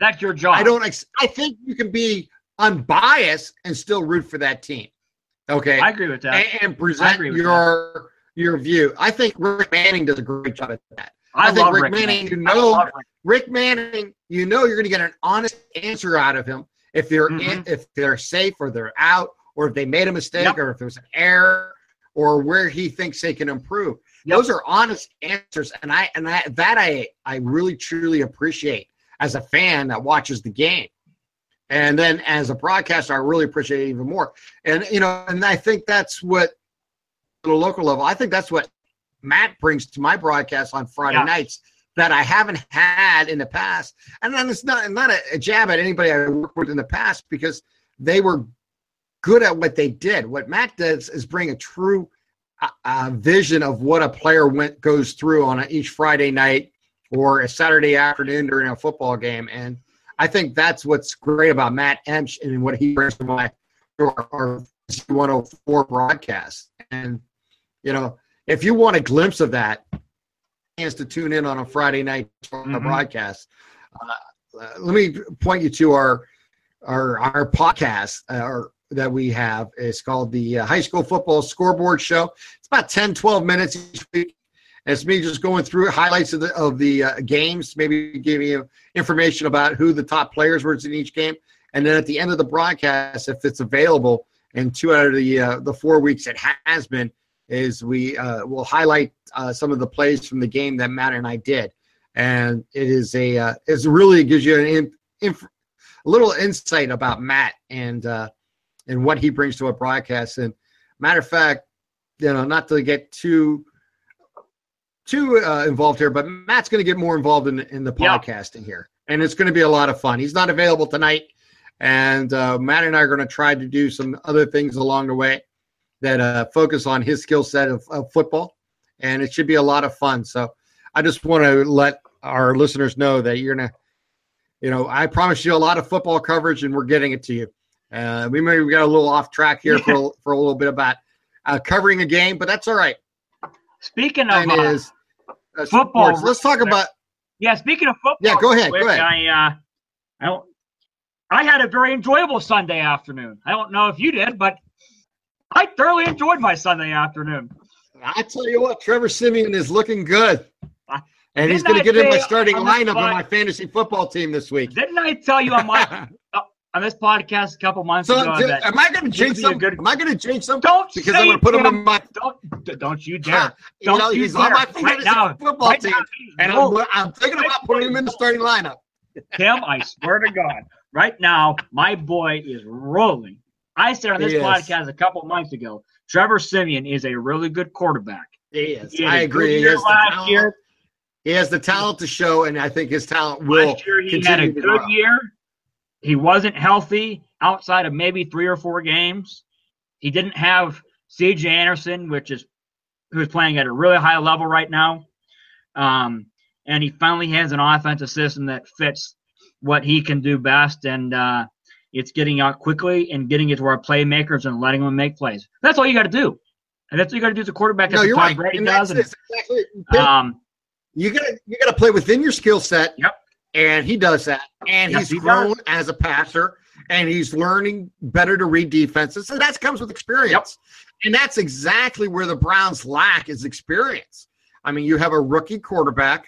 That's your job. I don't. Ex- I think you can be unbiased and still root for that team. Okay. I agree with that. And, and present your that. your view. I think Rick Manning does a great job at that. I, I think Rick, Rick Manning, Manning. You know, Rick. Rick Manning, you know, you're going to get an honest answer out of him if they're mm-hmm. in, if they're safe or they're out or if they made a mistake yep. or if there was an error or where he thinks they can improve. Yep. Those are honest answers, and I and I that I I really truly appreciate as a fan that watches the game, and then as a broadcaster, I really appreciate it even more. And you know, and I think that's what at a local level. I think that's what Matt brings to my broadcast on Friday yeah. nights that I haven't had in the past. And then it's not not a, a jab at anybody I worked with in the past because they were good at what they did. What Matt does is bring a true uh, uh, vision of what a player went goes through on a, each Friday night or a Saturday afternoon during a football game. And I think that's what's great about Matt Emch and what he brings to my or, or one oh four broadcast. And, you know, if you want a glimpse of that, chance to tune in on a Friday night on the mm-hmm. broadcast. Uh, let me point you to our our our podcast uh, our, that we have. It's called the uh, High School Football Scoreboard Show. It's about ten, twelve minutes each week. And it's me just going through highlights of the of the uh, games, maybe giving you information about who the top players were in each game, and then at the end of the broadcast, if it's available, and two out of the uh, the four weeks it has been. Is we uh, will highlight uh, some of the plays from the game that Matt and I did, and it is a uh, it's really gives you an in, inf- a little insight about Matt and uh, and what he brings to a broadcast. And matter of fact, you know, not to get too too uh, involved here, but Matt's going to get more involved in in the podcasting yeah. here, and it's going to be a lot of fun. He's not available tonight, and uh, Matt and I are going to try to do some other things along the way that uh, focus on his skill set of, of football, and it should be a lot of fun. So I just want to let our listeners know that you're going to, you know, I promise you a lot of football coverage, and we're getting it to you. Uh, we maybe got a little off track here for, a, for a little bit about uh, covering a game, but that's all right. Speaking of uh, is, uh, football. Sports. Let's talk about. Yeah, speaking of football. Yeah, go ahead. Quick, go ahead. I, uh, I, don't, I had a very enjoyable Sunday afternoon. I don't know if you did, but I thoroughly enjoyed my Sunday afternoon. I tell you what, Trevor Siemian is looking good. And didn't he's going to get in my starting on lineup pod- on my fantasy football team this week. Didn't I tell you on my on this podcast a couple months so, ago do, that am I going to jinx him? Good- am I going to jinx him? Don't because I'm going to put him in my don't don't you dare. Huh? Don't you, know, you he's dare. on my fantasy right now, football right team now, and I'm, I'm thinking about putting him in the starting lineup. Tim, I swear to God, right now my boy is rolling. I said on this yes. podcast a couple months ago, Trevor Siemian is a really good quarterback. He is. He I agree. He has, last year. he has the talent to show, and I think his talent will last year he continue had a good tomorrow. year. He wasn't healthy outside of maybe three or four games. He didn't have C J Anderson, which is who's playing at a really high level right now. Um, and he finally has an offensive system that fits what he can do best, and uh, – it's getting out quickly and getting it to our playmakers and letting them make plays. That's all you got to do. And that's what you got to do as a quarterback. That's no, you're what Tom right. Brady and does. And, exactly. um, you got to you got to play within your skill set. Yep. And he does that. And yep, he's he grown does. as a passer. And he's learning better to read defenses. And that comes with experience. Yep. And that's exactly where the Browns lack is experience. I mean, you have a rookie quarterback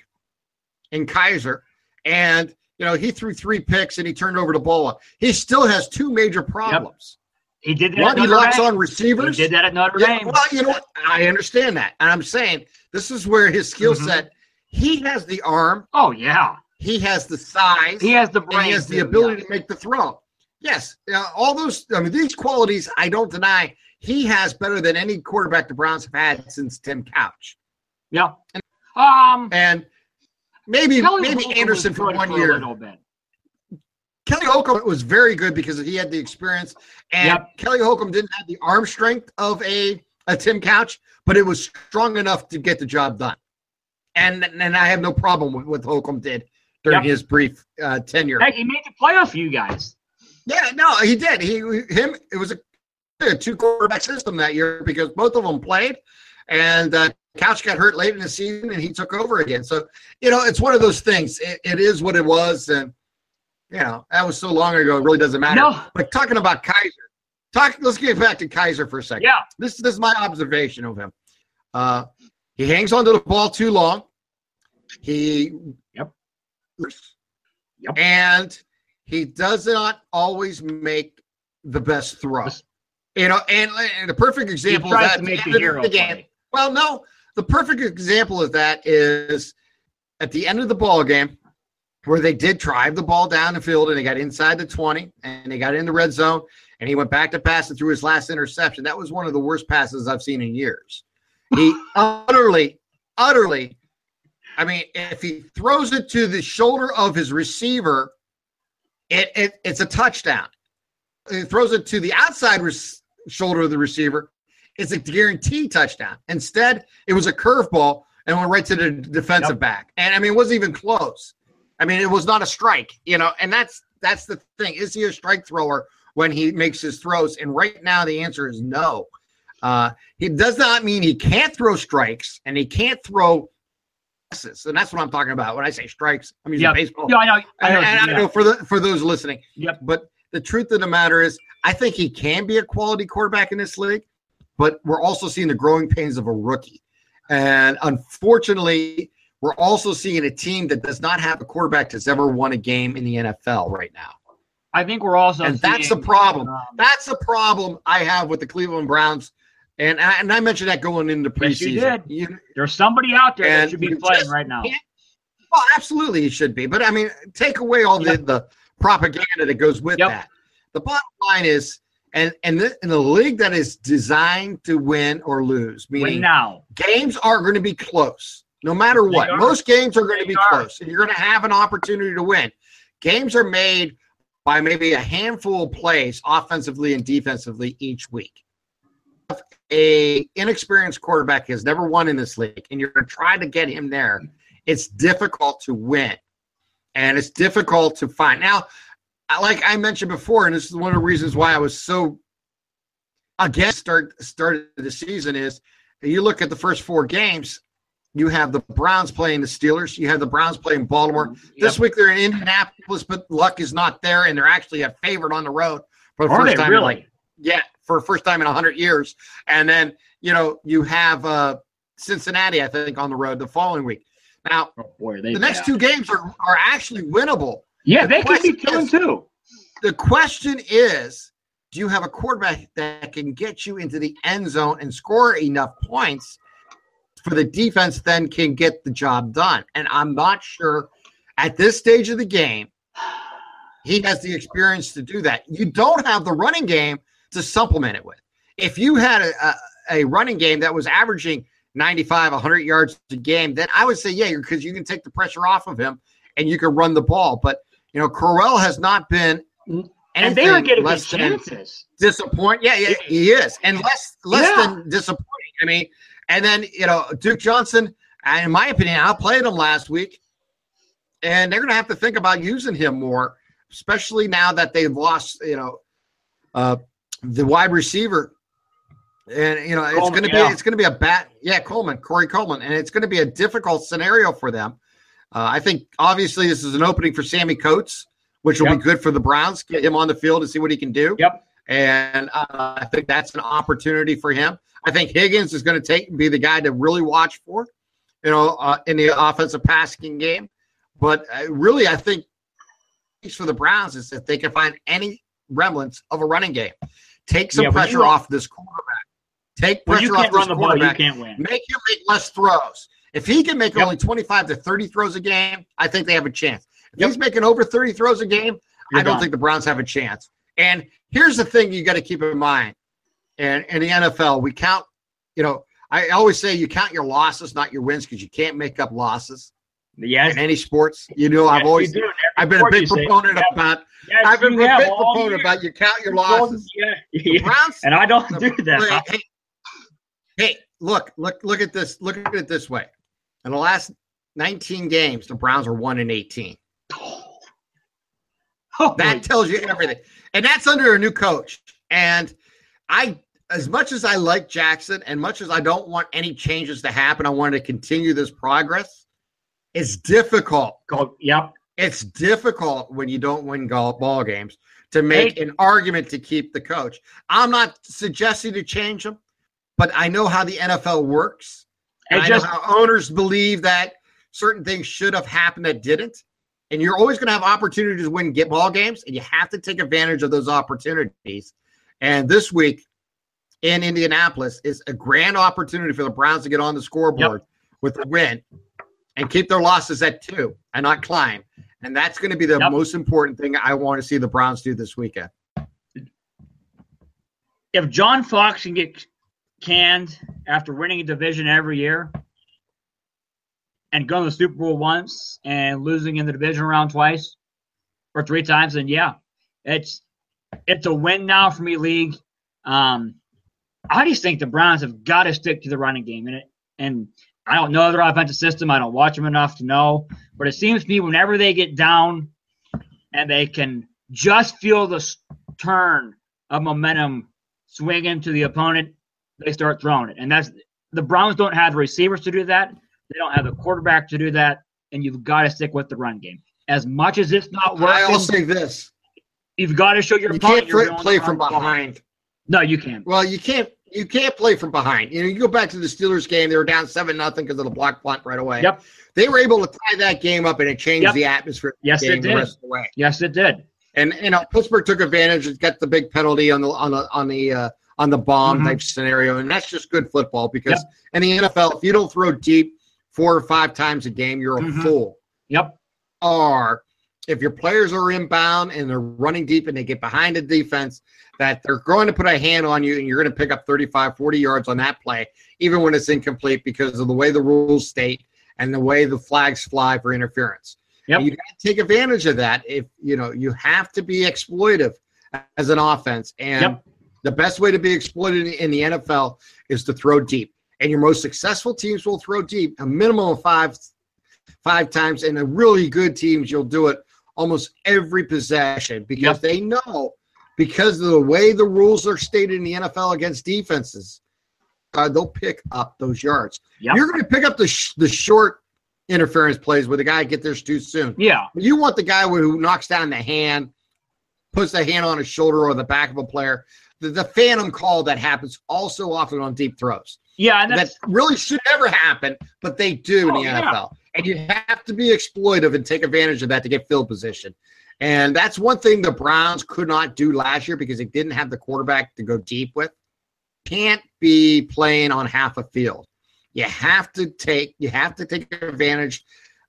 in Kizer, and you know, he threw three picks and he turned over the ball. He still has two major problems. Yep. He did that. One, at he locks on receivers. He did that at Notre Dame. Yeah, well, you know what? I understand that. And I'm saying this is where his skill mm-hmm. set, he has the arm. Oh, yeah. He has the size. He has the brain. He has the ability yeah. to make the throw. Yes. Uh, all those, I mean, these qualities, I don't deny he has better than any quarterback the Browns have had since Tim Couch. Yeah. And, um, and, Maybe Kelly maybe Holcomb Anderson for one for year. Kelly Holcomb was very good because he had the experience, and yep. Kelly Holcomb didn't have the arm strength of a, a Tim Couch, but it was strong enough to get the job done. And and I have no problem with what Holcomb did during yep. his brief uh, tenure. Hey, he made the playoff for you guys. Yeah, no, he did. He him. It was a, a two quarterback system that year because both of them played, and. Uh, Couch got hurt late in the season, and he took over again. So, you know, it's one of those things. It, it is what it was, and you know, that was so long ago, it really doesn't matter. No. But talking about Kizer, talk, let's get back to Kizer for a second. Yeah. This, this is my observation of him. Uh, he hangs onto the ball too long. He yep. yep. And he does not always make the best throw. You know, and, and the perfect example of that to make the hero play. Well, no, the perfect example of that is at the end of the ball game, where they did drive the ball down the field and they got inside the twenty and they got in the red zone and he went back to pass and threw his last interception. That was one of the worst passes I've seen in years. He utterly, utterly. I mean, if he throws it to the shoulder of his receiver, it, it it's a touchdown. He throws it to the outside res- shoulder of the receiver, it's a guaranteed touchdown. Instead, it was a curveball and went right to the defensive yep. back. And I mean, it wasn't even close. I mean, it was not a strike, you know. And that's that's the thing: is he a strike thrower when he makes his throws? And right now, the answer is no. Uh, it does not mean he can't throw strikes and he can't throw. And that's what I'm talking about when I say strikes. I'm using yep. baseball. Yeah, I know. I know. And, and yeah. I know for the for those listening. Yep. But the truth of the matter is, I think he can be a quality quarterback in this league. But we're also seeing the growing pains of a rookie, and unfortunately, we're also seeing a team that does not have a quarterback that's ever won a game in the N F L right now. I think we're also, and seeing, that's the problem. Um, that's the problem I have with the Cleveland Browns. And I, and I mentioned that going into preseason. Yes, you did. You, There's somebody out there that should be playing just, right now. Well, absolutely he should be. But, I mean, take away all yep. the, the propaganda that goes with yep. that. The bottom line is, and and in the league that is designed to win or lose, meaning win now. Games are going to be close no matter what. Most games are going to be are. close, and you're going to have an opportunity to win. Games are made by maybe a handful of plays offensively and defensively each week. A inexperienced quarterback has never won in this league, and you're going to try to get him there. It's difficult to win, and it's difficult to find. Now, like I mentioned before, and this is one of the reasons why I was so against start started the season is you look at the first four games, you have the Browns playing the Steelers, you have the Browns playing Baltimore. Yep. This week they're in Indianapolis, but luck is not there, and they're actually a favorite on the road for the Are first they time. Really? Like, yeah. for the first time in one hundred years. And then, you know, you have uh, Cincinnati, I think, on the road the following week. Now, oh boy, the next out. two games are, are actually winnable. Yeah, the they could be two and two. The question is, do you have a quarterback that can get you into the end zone and score enough points for the defense then can get the job done? And I'm not sure at this stage of the game, he has the experience to do that. You don't have the running game to supplement it with. If you had a, a a running game that was averaging ninety-five, one hundred yards a game, then I would say, yeah, because you can take the pressure off of him and you can run the ball. But, you know, Correll has not been anything and they are getting less than disappointing. Yeah, yeah, he is. And less, less yeah. than disappointing. I mean, and then, you know, Duke Johnson, in my opinion, I played him last week, and they're going to have to think about using him more, especially now that they've lost, you know, uh, the wide receiver, and you know Coleman, it's going to yeah. be it's going to be a bat. Yeah, Coleman, Corey Coleman, and it's going to be a difficult scenario for them. Uh, I think obviously this is an opening for Sammy Coates, which will yep. be good for the Browns. Get him on the field and see what he can do. Yep, and uh, I think that's an opportunity for him. I think Higgins is going to take be the guy to really watch for, you know, uh, in the offensive passing game. But uh, really, I think for the Browns is if they can find any remnants of a running game. Take some yeah, pressure off this quarterback. Take pressure off this quarterback. Ball, you can't win. Make him make less throws. If he can make yep. only twenty-five to thirty throws a game, I think they have a chance. If yep. he's making over thirty throws a game, You're I don't gone. think the Browns have a chance. And here's the thing you got to keep in mind. And in the N F L, we count, you know, I always say you count your losses, not your wins, because you can't make up losses. Yes. In any sports, you know, yes, I've always, I've been a big proponent say, about, yes, I've been a big proponent years. about you count your losses. Yeah, yeah. Browns, and I don't do that. Hey, hey, look, look, look at this. Look at it this way. In the last nineteen games, the Browns are one and eighteen. Oh, that tells you everything. And that's under a new coach. And I, as much as I like Jackson and much as I don't want any changes to happen, I want to continue this progress. It's difficult. Yep. It's difficult when you don't win ball games to make an argument to keep the coach. I'm not suggesting to change him, but I know how the N F L works. And I just, know how owners believe that certain things should have happened that didn't. And you're always going to have opportunities to win ball games, and you have to take advantage of those opportunities. And this week in Indianapolis is a grand opportunity for the Browns to get on the scoreboard yep. with a win and keep their losses at two and not climb. And that's going to be the yep. most important thing I want to see the Browns do this weekend. If John Fox can get canned after winning a division every year and going to the Super Bowl once and losing in the division round twice or three times, then yeah, it's it's a win now for me, league. Um, I just think the Browns have got to stick to the running game, and it, and I don't know their offensive system. I don't watch them enough to know, but it seems to me whenever they get down and they can just feel the turn of momentum swinging to the opponent, they start throwing it. And that's the Browns don't have the receivers to do that. They don't have the quarterback to do that, and you've got to stick with the run game. As much as it's not working, I'll say this. You've got to show your opponent you can't play from behind. No, you can't. Well, you can't. You can't play from behind. You know, you go back to the Steelers game, they were down seven nothing because of the block punt right away. Yep. They were able to tie that game up, and it changed yep. the atmosphere of the yes, game it did. the rest of the way. Yes, it did. And you know, Pittsburgh took advantage and got the big penalty on the on the on the uh, on the bomb mm-hmm. type scenario, and that's just good football because yep. in the N F L, if you don't throw deep four or five times a game, you're a mm-hmm. fool. Yep. Or if your players are inbound and they're running deep and they get behind the defense, that they're going to put a hand on you and you're going to pick up thirty-five, forty yards on that play, even when it's incomplete because of the way the rules state and the way the flags fly for interference. Yep. You got to take advantage of that. If you know, you have to be exploitive as an offense. And yep. the best way to be exploited in the N F L is to throw deep. And your most successful teams will throw deep a minimum of five, five times. And the really good teams, you'll do it almost every possession because yep. they know because of the way the rules are stated in the N F L against defenses, uh, they'll pick up those yards. Yep. You're going to pick up the sh- the short interference plays where the guy gets there too soon. Yeah, you want the guy who knocks down the hand, puts the hand on his shoulder or the back of a player. The, the phantom call that happens also often on deep throws. Yeah, and that really should never happen, but they do oh, in the yeah. N F L. And you have to be exploitive and take advantage of that to get field position. And that's one thing the Browns could not do last year because they didn't have the quarterback to go deep with. Can't be playing on half a field. You have to take you have to take advantage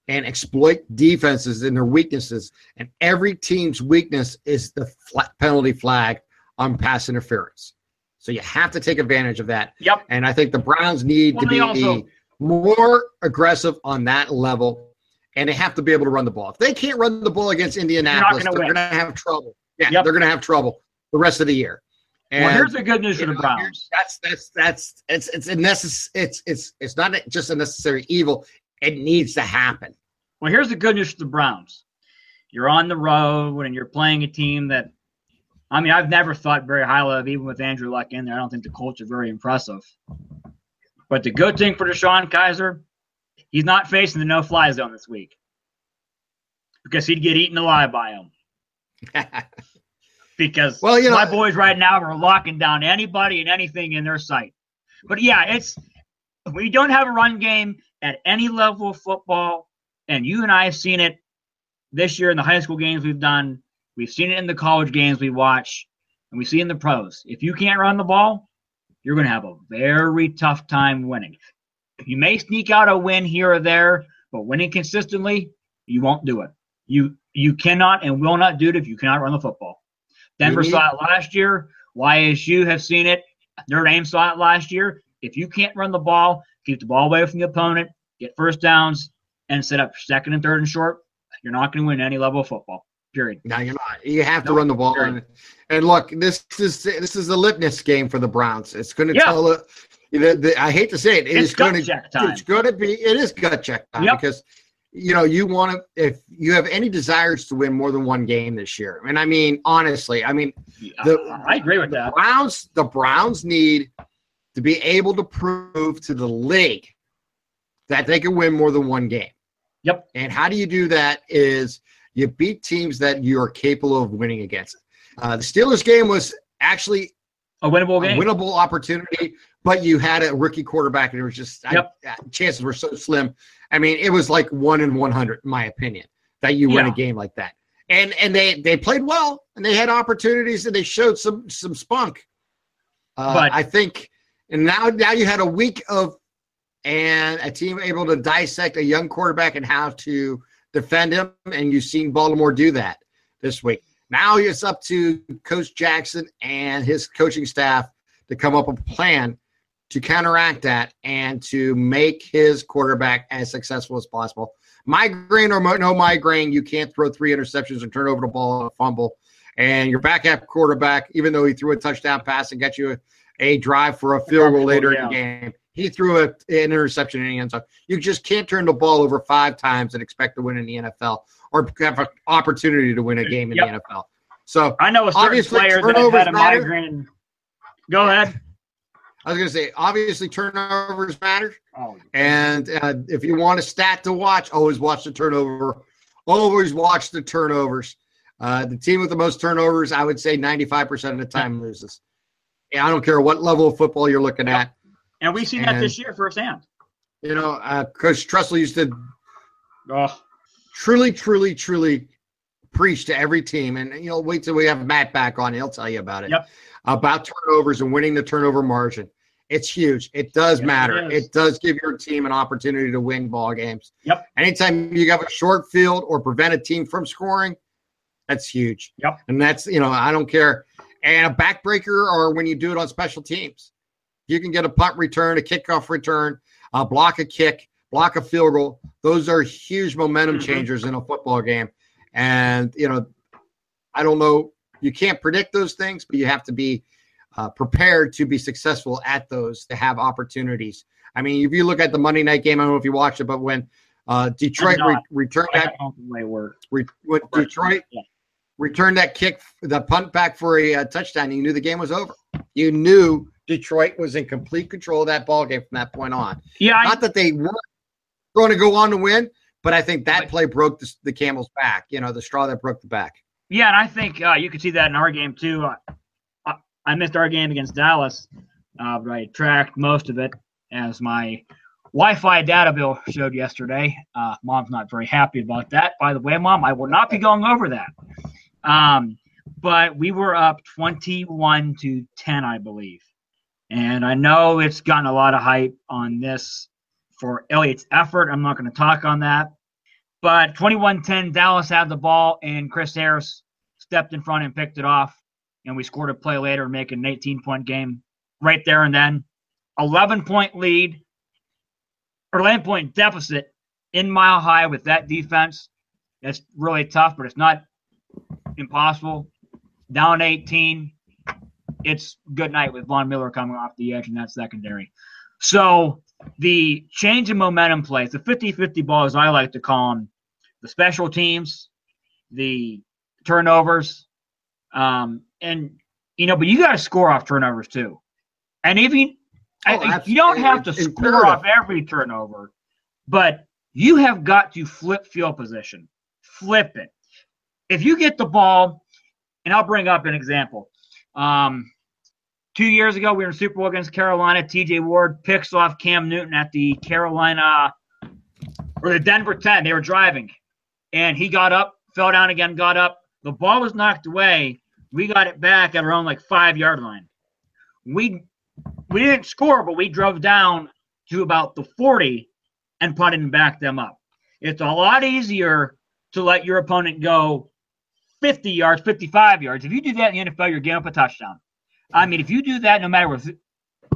and exploit defenses and their weaknesses. And every team's weakness is the flat penalty flag on pass interference. So you have to take advantage of that. Yep. And I think the Browns need well, to be also- more aggressive on that level. And they have to be able to run the ball. If they can't run the ball against Indianapolis, gonna they're going to have trouble. Yeah, yep. they're going to have trouble the rest of the year. And, well, here's the good news for the Browns. That's that's that's it's it's a necess- It's it's it's not just a necessary evil. It needs to happen. Well, here's the good news for the Browns. You're on the road and you're playing a team that, I mean, I've never thought very highly of, even with Andrew Luck in there. I don't think the Colts are very impressive. But the good thing for Deshaun Kizer. He's not facing the no-fly zone this week because he'd get eaten alive by him. because well, you know, my boys right now are locking down anybody and anything in their sight. But, yeah, it's we don't have a run game at any level of football, and you and I have seen it this year in the high school games we've done. We've seen it in the college games we watch, and we see it in the pros. If you can't run the ball, you're going to have a very tough time winning. You may sneak out a win here or there, but winning consistently, you won't do it. You you cannot and will not do it if you cannot run the football. Denver mm-hmm. saw it last year. Y S U have seen it. Notre Dame saw it last year. If you can't run the ball, keep the ball away from the opponent, get first downs, and set up second and third and short, you're not going to win any level of football, period. No, you're not. You have no, to run the ball. And, and, look, this is this is the litmus game for the Browns. It's going to yeah. tell – The, the, I hate to say it. it it's is gut gonna, check time. It's going to be. It is gut check time yep. because, you know, you want to. If you have any desires to win more than one game this year, and I mean honestly, I mean, the, uh, I agree with the that. Browns, the Browns need to be able to prove to the league that they can win more than one game. Yep. And how do you do that? Is You beat teams that you are capable of winning against. Uh, the Steelers game was actually a winnable game, a winnable opportunity, but you had a rookie quarterback, and it was just yep. I, chances were so slim. I mean, it was like one in one hundred, in my opinion, that you yeah. win a game like that. And and they, they played well, and they had opportunities, and they showed some some spunk. Uh, but I think, and now now you had a week of, and a team able to dissect a young quarterback and how to defend him, and you've seen Baltimore do that this week. Now it's up to Coach Jackson and his coaching staff to come up with a plan to counteract that and to make his quarterback as successful as possible. Migraine or no migraine, you can't throw three interceptions and turn over the ball and fumble. And your backup quarterback, even though he threw a touchdown pass and got you a, a drive for a field goal later in the game, he threw a, an interception in the end zone. You just can't turn the ball over five times and expect to win in the N F L or have an opportunity to win a game in yep. the N F L. So I know a certain player that had a migraine. Matter. Go ahead. I was going to say, obviously turnovers matter. Oh, and uh, if you want a stat to watch, always watch the turnover. Always watch the turnovers. Uh, the team with the most turnovers, I would say ninety-five percent of the time loses. Yeah, I don't care what level of football you're looking yep. at. And we've seen and, that this year firsthand. You know, uh, Coach Tressel used to oh. truly, truly, truly preach to every team. And, you know, wait till we have Matt back on. He'll tell you about it. Yep. About turnovers and winning the turnover margin. It's huge. It does yes, matter. It, it does give your team an opportunity to win ball games. Yep. Anytime you have a short field or prevent a team from scoring, that's huge. Yep. And that's, you know, I don't care. And a backbreaker or when you do it on special teams. You can get a punt return, a kickoff return, uh, block a kick, block a field goal. Those are huge momentum mm-hmm. changers in a football game. And, you know, I don't know. You can't predict those things, but you have to be uh, prepared to be successful at those, to have opportunities. I mean, if you look at the Monday night game, I don't know if you watched it, but when uh, Detroit re- returned that re- when Detroit yeah. returned that kick, the punt back for a uh, touchdown, you knew the game was over. You knew Detroit was in complete control of that ball game from that point on. Yeah, I, not that they weren't going to go on to win, but I think that play broke the, the camel's back. You know, the straw that broke the back. Yeah, and I think uh, you could see that in our game too. Uh, I missed our game against Dallas, uh, but I tracked most of it as my Wi-Fi data bill showed yesterday. Uh, Mom's not very happy about that. By the way, Mom, I will not be going over that. Um, but we were up twenty-one to ten, I believe. And I know it's gotten a lot of hype on this for Elliott's effort. I'm not going to talk on that. But twenty-one ten, Dallas had the ball, and Chris Harris stepped in front and picked it off. And we scored a play later, making an eighteen-point game right there and then. eleven-point lead, or eleven-point deficit in Mile High with that defense. That's really tough, but it's not impossible. Down eighteen. It's good night with Von Miller coming off the edge in that secondary. So the change in momentum plays, the fifty-fifty balls, I like to call them, the special teams, the turnovers, um, and, you know, but you got to score off turnovers too. And even oh, you don't have to score off every turnover, but you have got to flip field position, flip it. If you get the ball, and I'll bring up an example. Um, two years ago, we were in Super Bowl against Carolina. T J Ward picks off Cam Newton at the Carolina or the Denver ten. They were driving, and he got up, fell down again, got up. The ball was knocked away. We got it back at our own like five yard line. We we didn't score, but we drove down to about the forty and punted and backed them up. It's a lot easier to let your opponent go fifty yards, fifty-five yards. If you do that in the N F L, you're giving up a touchdown. I mean, if you do that, no matter with,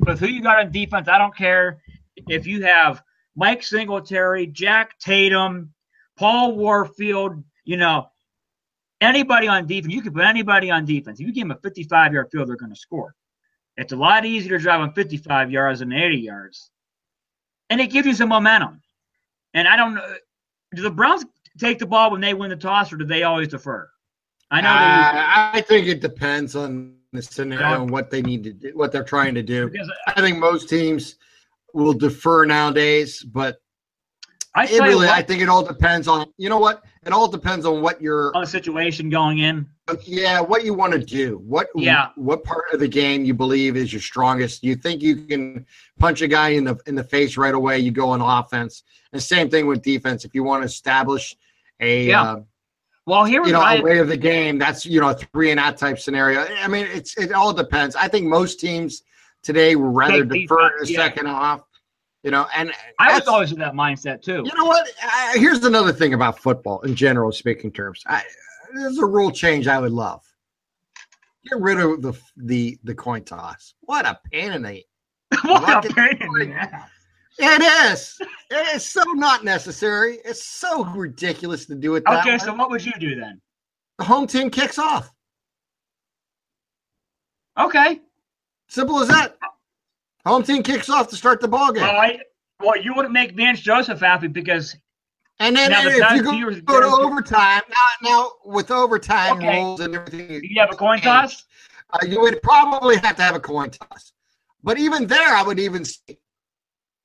with who you got on defense, I don't care if you have Mike Singletary, Jack Tatum, Paul Warfield, you know, anybody on defense. You can put anybody on defense. If you give them a fifty-five-yard field, they're going to score. It's a lot easier to drive on fifty-five yards than eighty yards. And it gives you some momentum. And I don't know, do the Browns take the ball when they win the toss, or do they always defer? I know. Uh, I think it depends on the scenario and what they need to do, what they're trying to do. I think most teams will defer nowadays, but I it really, what, I think it all depends on, you know what? it all depends on what your on the situation going in. Yeah, what you want to do. What yeah. what part of the game you believe is your strongest. You think you can punch a guy in the in the face right away, you go on offense. And same thing with defense. If you want to establish a yeah. uh, well, here we you know, a way of the game, that's you know, a three and out type scenario. I mean, it's it all depends. I think most teams today would rather Take defer defense, the yeah. second half. You know, and I was always in that mindset too. You know what? I, here's another thing about football in general, speaking terms. I, there's a rule change I would love. Get rid of the the the coin toss. What a pain in the what, what a pain in the ass. It is. It is so not necessary. It's so ridiculous to do it. That okay, way. So what would you do then? The home team kicks off. Okay. Simple as that. Home team kicks off to start the ball game. Well, I, well you wouldn't make Vance Joseph happy because and then and the if you go, go to overtime, now, now with overtime okay. rules and everything, you, you have a coin toss. Uh, you would probably have to have a coin toss, but even there, I would even see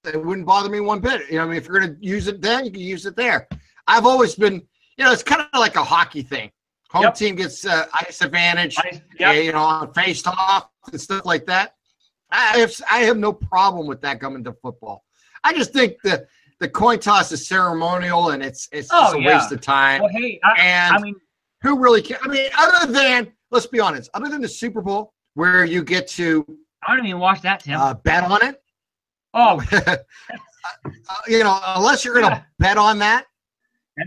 it wouldn't bother me one bit. You know, I mean, if you're going to use it, then you can use it there. I've always been, you know, it's kind of like a hockey thing. Home yep. team gets uh, ice advantage, ice, yep. you know, faced off and stuff like that. I have, I have no problem with that coming to football. I just think the the coin toss is ceremonial and it's it's oh, just a yeah. waste of time. Well, hey, I, and I mean, who really cares? I mean, other than let's be honest, other than the Super Bowl where you get to I don't even watch that, Tim. Uh, bet on it. Oh, uh, you know, unless you're going to yeah. bet on that.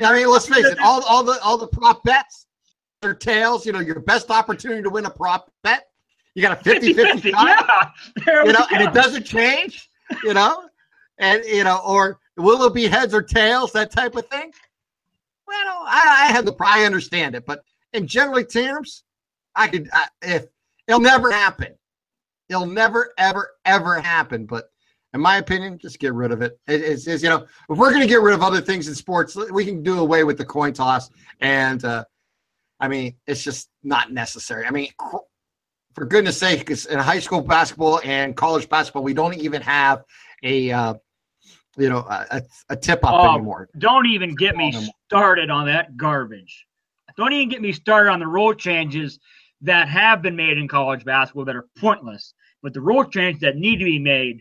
I mean, let's face it, all all the all the prop bets, their tails. You know, your best opportunity to win a prop bet. You got a fifty fifty shot, yeah, you know, and it doesn't change, you know, and, you know, or will it be heads or tails, that type of thing? Well, I, I have the, I understand it, but in general terms, I could, I, if it'll never happen, it'll never, ever, ever happen. But in my opinion, just get rid of it. It is, you know, if we're going to get rid of other things in sports, we can do away with the coin toss. And, uh, I mean, it's just not necessary. I mean, for goodness sake, because in high school basketball and college basketball, we don't even have a, uh, you know, a, a tip-up oh, anymore. Don't even get me started on that garbage. Don't even get me started on the rule changes that have been made in college basketball that are pointless. But the rule changes that need to be made,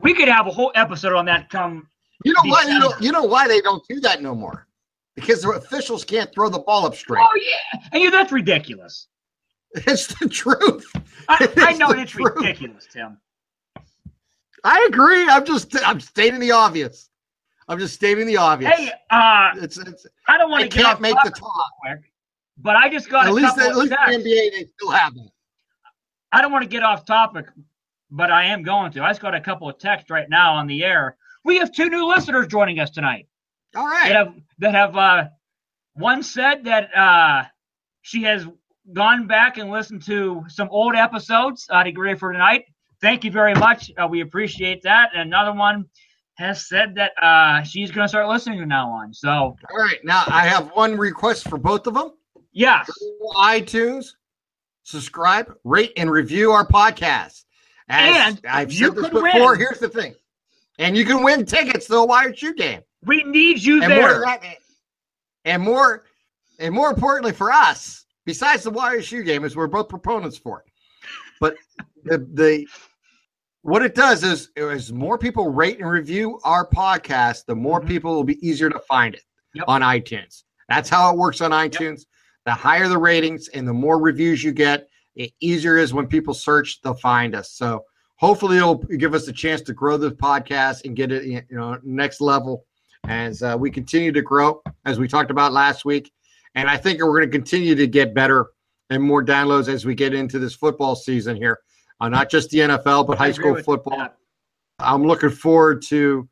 we could have a whole episode on that come You know why? You know, you know why they don't do that no more? Because the officials can't throw the ball up straight. Oh, yeah. And you know, that's ridiculous. It's the truth. I, I know it's truth. Ridiculous, Tim. I agree. I'm just I'm stating the obvious. I'm just stating the obvious. Hey, uh, it's, it's, I don't want to get off make the talk, quick, but I just got at a least couple at least texts. The N B A they still have them. I don't want to get off topic, but I am going to. I just got a couple of texts right now on the air. We have two new listeners joining us tonight. All right. That have, that have uh, one said that uh, she has gone back and listened to some old episodes uh, to agree for tonight. Thank you very much. Uh, we appreciate that. And another one has said that uh, she's going to start listening from now on. So, all right. Now, I have one request for both of them. Yes. Go to iTunes, subscribe, rate, and review our podcast. As and I've said this before. Win. Here's the thing. And you can win tickets to the Ohio State game. We need you and there. More, and, more, and more importantly for us, besides the Y S U game, is we're both proponents for it. But the, the what it does is, as more people rate and review our podcast, the more mm-hmm. people will be easier to find it yep. on iTunes. That's how it works on iTunes. Yep. The higher the ratings and the more reviews you get, the easier it is when people search, they'll find us. So hopefully it'll give us a chance to grow this podcast and get it, you know, next level as uh, we continue to grow, as we talked about last week. And I think we're going to continue to get better and more downloads as we get into this football season here, uh, not just the N F L, but high school football. That. I'm looking forward to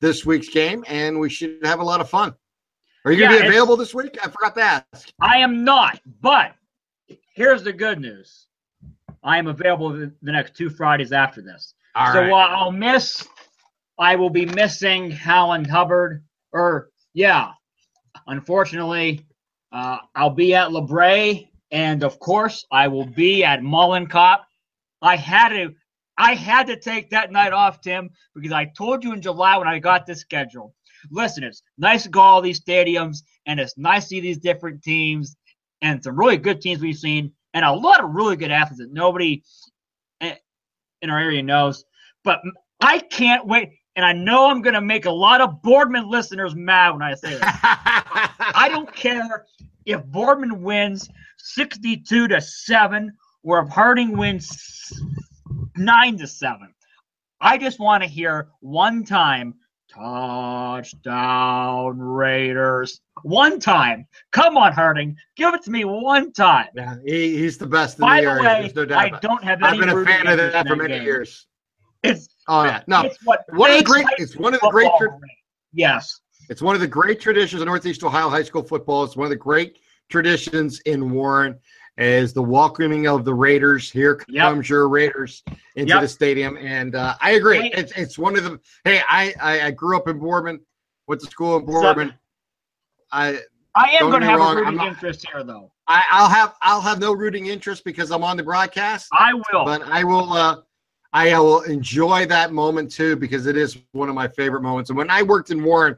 this week's game, and we should have a lot of fun. Are you yeah, going to be available this week? I forgot to ask. I am not, but here's the good news. I am available the next two Fridays after this. All so right. while I'll miss, I will be missing Howland Hubbard. Or, yeah, unfortunately – Uh, I'll be at LeBray, and of course, I will be at Mollenkopf. I had to, I had to take that night off, Tim, because I told you in July when I got this schedule, Listen, it's nice to go to all these stadiums, and it's nice to see these different teams and some really good teams we've seen, and a lot of really good athletes that nobody in our area knows. But I can't wait, and I know I'm going to make a lot of Boardman listeners mad when I say this. I don't care if Boardman wins sixty-two to seven or if Harding wins nine to seven. I just want to hear one time, touchdown Raiders. One time. Come on, Harding. Give it to me one time. Yeah, he, he's the best in the area. By the way, I don't have any rooting interest in that game. I've been a fan of that for many years. It's, oh, yeah. no. it's, what one of the great, it's one of the great tra- Yes. It's one of the great traditions of Northeast Ohio high school football. It's one of the great traditions in Warren is the welcoming of the Raiders. Here comes yep. your Raiders into yep. the stadium. And uh, I agree. Wait. It's it's one of the – hey, I, I, I grew up in Boardman, went to school in Boardman. Seven. I I am going to have wrong. a rooting not, interest here, though. I, I'll have I'll have no rooting interest because I'm on the broadcast. I will. But I will uh, I will enjoy that moment, too, because it is one of my favorite moments. And when I worked in Warren,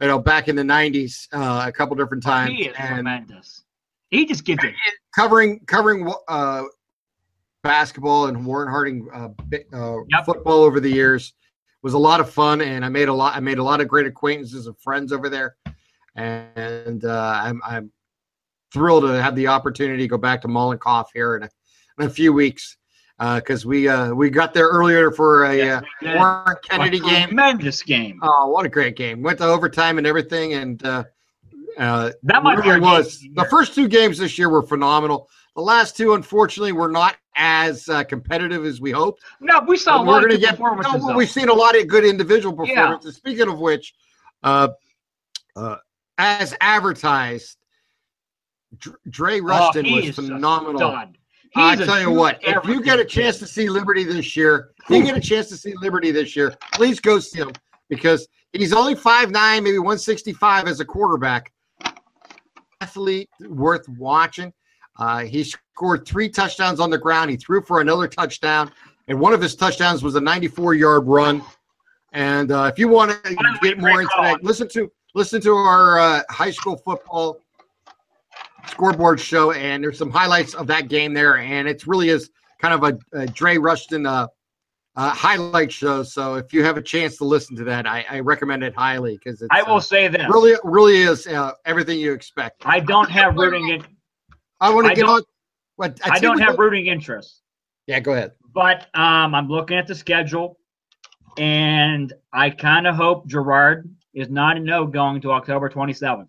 you know, back in the nineties, uh, a couple different times. He is and, tremendous. He just gives it. Covering covering uh, basketball and Warren Harding uh, uh, yep. football over the years was a lot of fun, and I made a lot. I made a lot of great acquaintances and friends over there, and uh, I'm I'm thrilled to have the opportunity to go back to Mollenkopf here in a, in a few weeks because uh, we uh, we got there earlier for a yes, uh, Warren Kennedy what game. Tremendous game! Oh, what a great game! Went to overtime and everything, and. Uh, Uh, that might really be was the, the first two games this year were phenomenal. The last two, unfortunately, were not as uh, competitive as we hoped. No, we saw but a lot of good get, performances. No, we've seen a lot of good individual performances. Yeah. Speaking of which, uh, uh, as advertised, Dre Rushton oh, was phenomenal. Uh, I tell you what, if you get a chance to see Liberty this year, if you get a chance to see Liberty this year, please go see him because he's only five nine, maybe one sixty-five as a quarterback. Athlete worth watching. Uh, he scored three touchdowns on the ground. He threw for another touchdown, and one of his touchdowns was a ninety-four-yard run. And uh, if you want to get more into that, listen to listen to our uh, high school football scoreboard show, and there's some highlights of that game there. And it really is kind of a, a Dre Rushton uh, uh, highlight show. So if you have a chance to listen to that, I, I recommend it highly because I will uh, say this really, really is uh, everything you expect. I don't have rooting. In- I want to get on. What, I, I don't have go- rooting interest. Yeah, go ahead. But um, I'm looking at the schedule, and I kind of hope Girard is nine and oh going to October twenty-seventh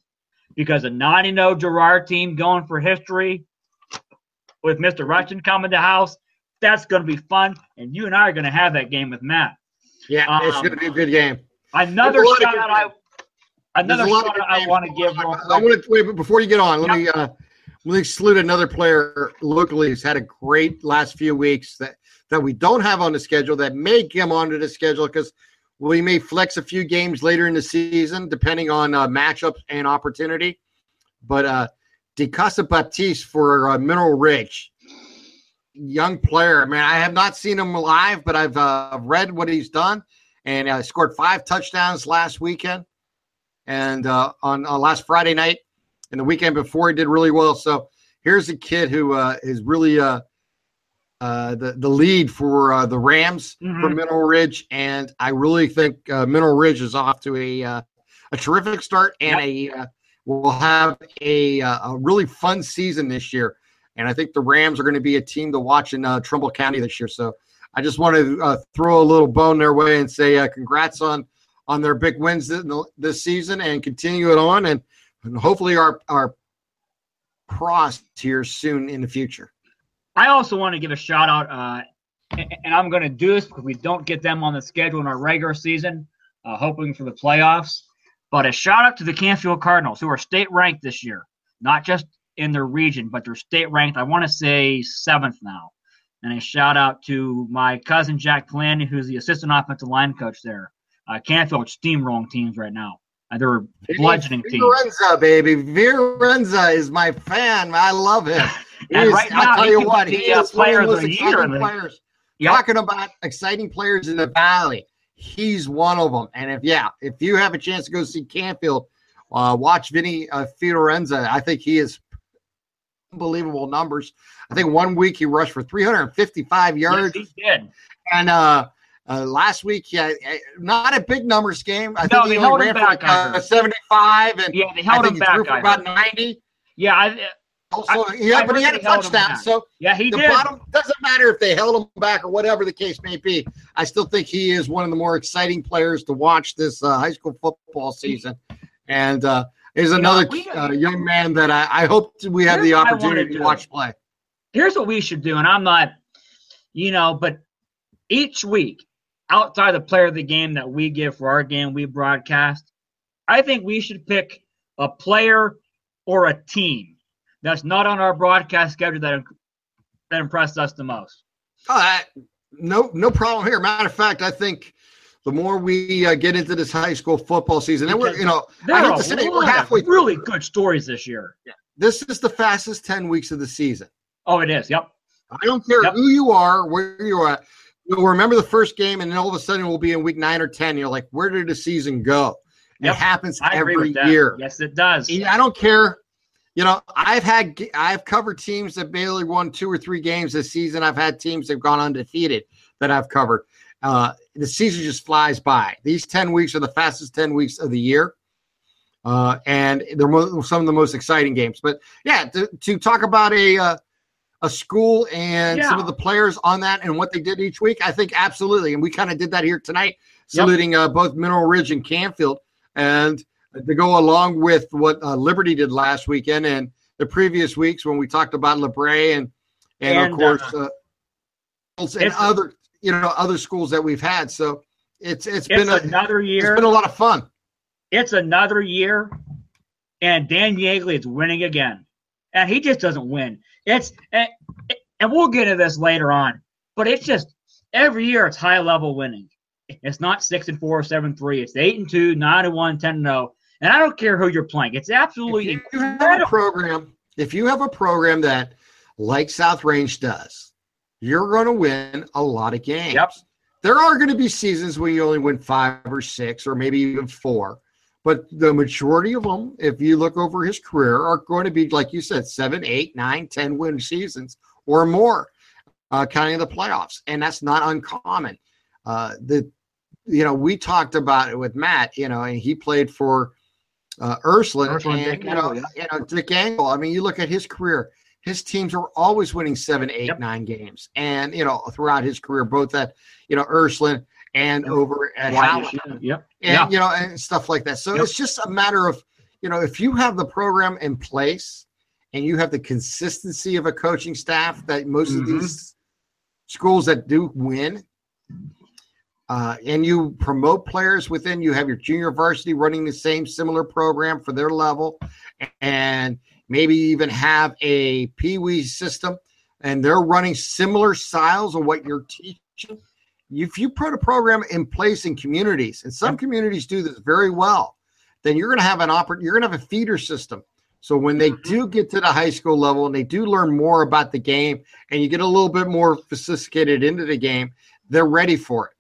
because a nine and oh Girard team going for history with Mister Rushton coming to house. That's going to be fun, and you and I are going to have that game with Matt. Yeah, um, it's going to be a good game. Another shout out I another shout out I want to give. I want to wait before you get on. Let yep. me uh, let me salute another player locally who's had a great last few weeks that, that we don't have on the schedule that may come onto the schedule because we may flex a few games later in the season depending on uh, matchups and opportunity. But uh, DeCasa Baptiste for uh, Mineral Ridge. Young player, man. I have not seen him live, but I've uh, read what he's done, and uh, scored five touchdowns last weekend, and uh, on uh, last Friday night, and the weekend before he did really well. So here's a kid who uh, is really uh, uh, the the lead for uh, the Rams mm-hmm. for Mineral Ridge, and I really think uh, Mineral Ridge is off to a uh, a terrific start, and yep. a uh, we'll have a uh, a really fun season this year. And I think the Rams are going to be a team to watch in uh, Trumbull County this year. So I just want to uh, throw a little bone their way and say uh, congrats on on their big wins this season and continue it on. And, and hopefully our, our pros here soon in the future. I also want to give a shout out, uh, and, and I'm going to do this because we don't get them on the schedule in our regular season, uh, hoping for the playoffs. But a shout out to the Canfield Cardinals, who are state ranked this year, not just in their region, but they're state ranked. I want to say seventh now. And a shout out to my cousin, Jack Pliny, who's the assistant offensive line coach there. Uh, Canfield steamrolling teams right now. Uh, they're bludgeoning Fiorenza, teams. Fiorenza, baby. Fiorenza is my fan. I love him. And right now, I'll tell you what, he is one of the most exciting players. Yep. Talking about exciting players in the Valley. he's one of them. And if, yeah, if you have a chance to go see Canfield, uh, watch Vinny uh, Fiorenza. I think he is unbelievable numbers. I think one week he rushed for three hundred fifty-five yards. Yes, he did. And uh, uh, last week, yeah, not a big numbers game. I no, think he held ran him back for uh, seventy-five, and yeah, they held I think him he back threw for about ninety. Yeah, I. Also, I, yeah, I but he had a touchdown. So yeah, he the did. Bottom, doesn't matter if they held him back or whatever the case may be. I still think he is one of the more exciting players to watch this uh, high school football season. And uh, is another you know, we, uh, young man that I, I hope we have the opportunity to, to watch play. Here's what we should do, and I'm not, you know, but each week outside the player of the game that we give for our game we broadcast, I think we should pick a player or a team that's not on our broadcast schedule that that impressed us the most. Oh, I, no, no problem here. Matter of fact, I think the more we uh, get into this high school football season, and because we're you know, I hate to say we're halfway through. Really good stories this year. Yeah. This is the fastest ten weeks of the season. Oh, it is. Yep. I don't care yep. who you are, where you are. You'll remember the first game, and then all of a sudden we'll be in week nine or ten. You're like, where did the season go? Yep. It happens I every agree with that. year. Yes, it does. And I don't care. You know, I've had I've covered teams that barely won two or three games this season. I've had teams that've gone undefeated that I've covered. Uh, the season just flies by. These ten weeks are the fastest ten weeks of the year, uh, and they're mo- some of the most exciting games. But yeah, to, to talk about a uh, a school and yeah. some of the players on that and what they did each week, I think absolutely. And we kind of did that here tonight, saluting yep. uh, both Mineral Ridge and Canfield, and to go along with what uh, Liberty did last weekend and the previous weeks when we talked about LeBray and, and, and of course, uh, uh, and other, you know, other schools that we've had. So it's, it's, it's been a, another year. It's been a lot of fun. It's another year. And Dan Yagli is winning again. And he just doesn't win. It's, and, and we'll get into this later on, but it's just every year it's high level winning. It's not six and four, seven, three. It's eight and two, nine and one, ten and zero. And I don't care who you're playing. It's absolutely if you incredible. Have a program, if you have a program that, like South Range does, you're going to win a lot of games. Yep. There are going to be seasons where you only win five or six or maybe even four. But the majority of them, if you look over his career, are going to be, like you said, seven, eight, nine, ten win seasons or more, uh, counting the playoffs. And that's not uncommon. Uh, the, you know, we talked about it with Matt, you know, and he played for – Uh, Ursuline, Ursuline and, you know, Angle, yeah. you know, Dick Angle. I mean, you look at his career, his teams are always winning seven, eight, yep. nine games. And, you know, throughout his career, both at, you know, Ursuline and yep. over at Howland. Yep. And, yeah. you know, and stuff like that. So yep. it's just a matter of, you know, if you have the program in place and you have the consistency of a coaching staff that most mm-hmm. of these schools that do win, Uh, and you promote players within, you have your junior varsity running the same similar program for their level, and maybe even have a peewee system, and they're running similar styles of what you're teaching. If you put a program in place in communities, and some communities do this very well, then you're going to have an oper- you're going to have a feeder system. So when they do get to the high school level and they do learn more about the game, and you get a little bit more sophisticated into the game, they're ready for it.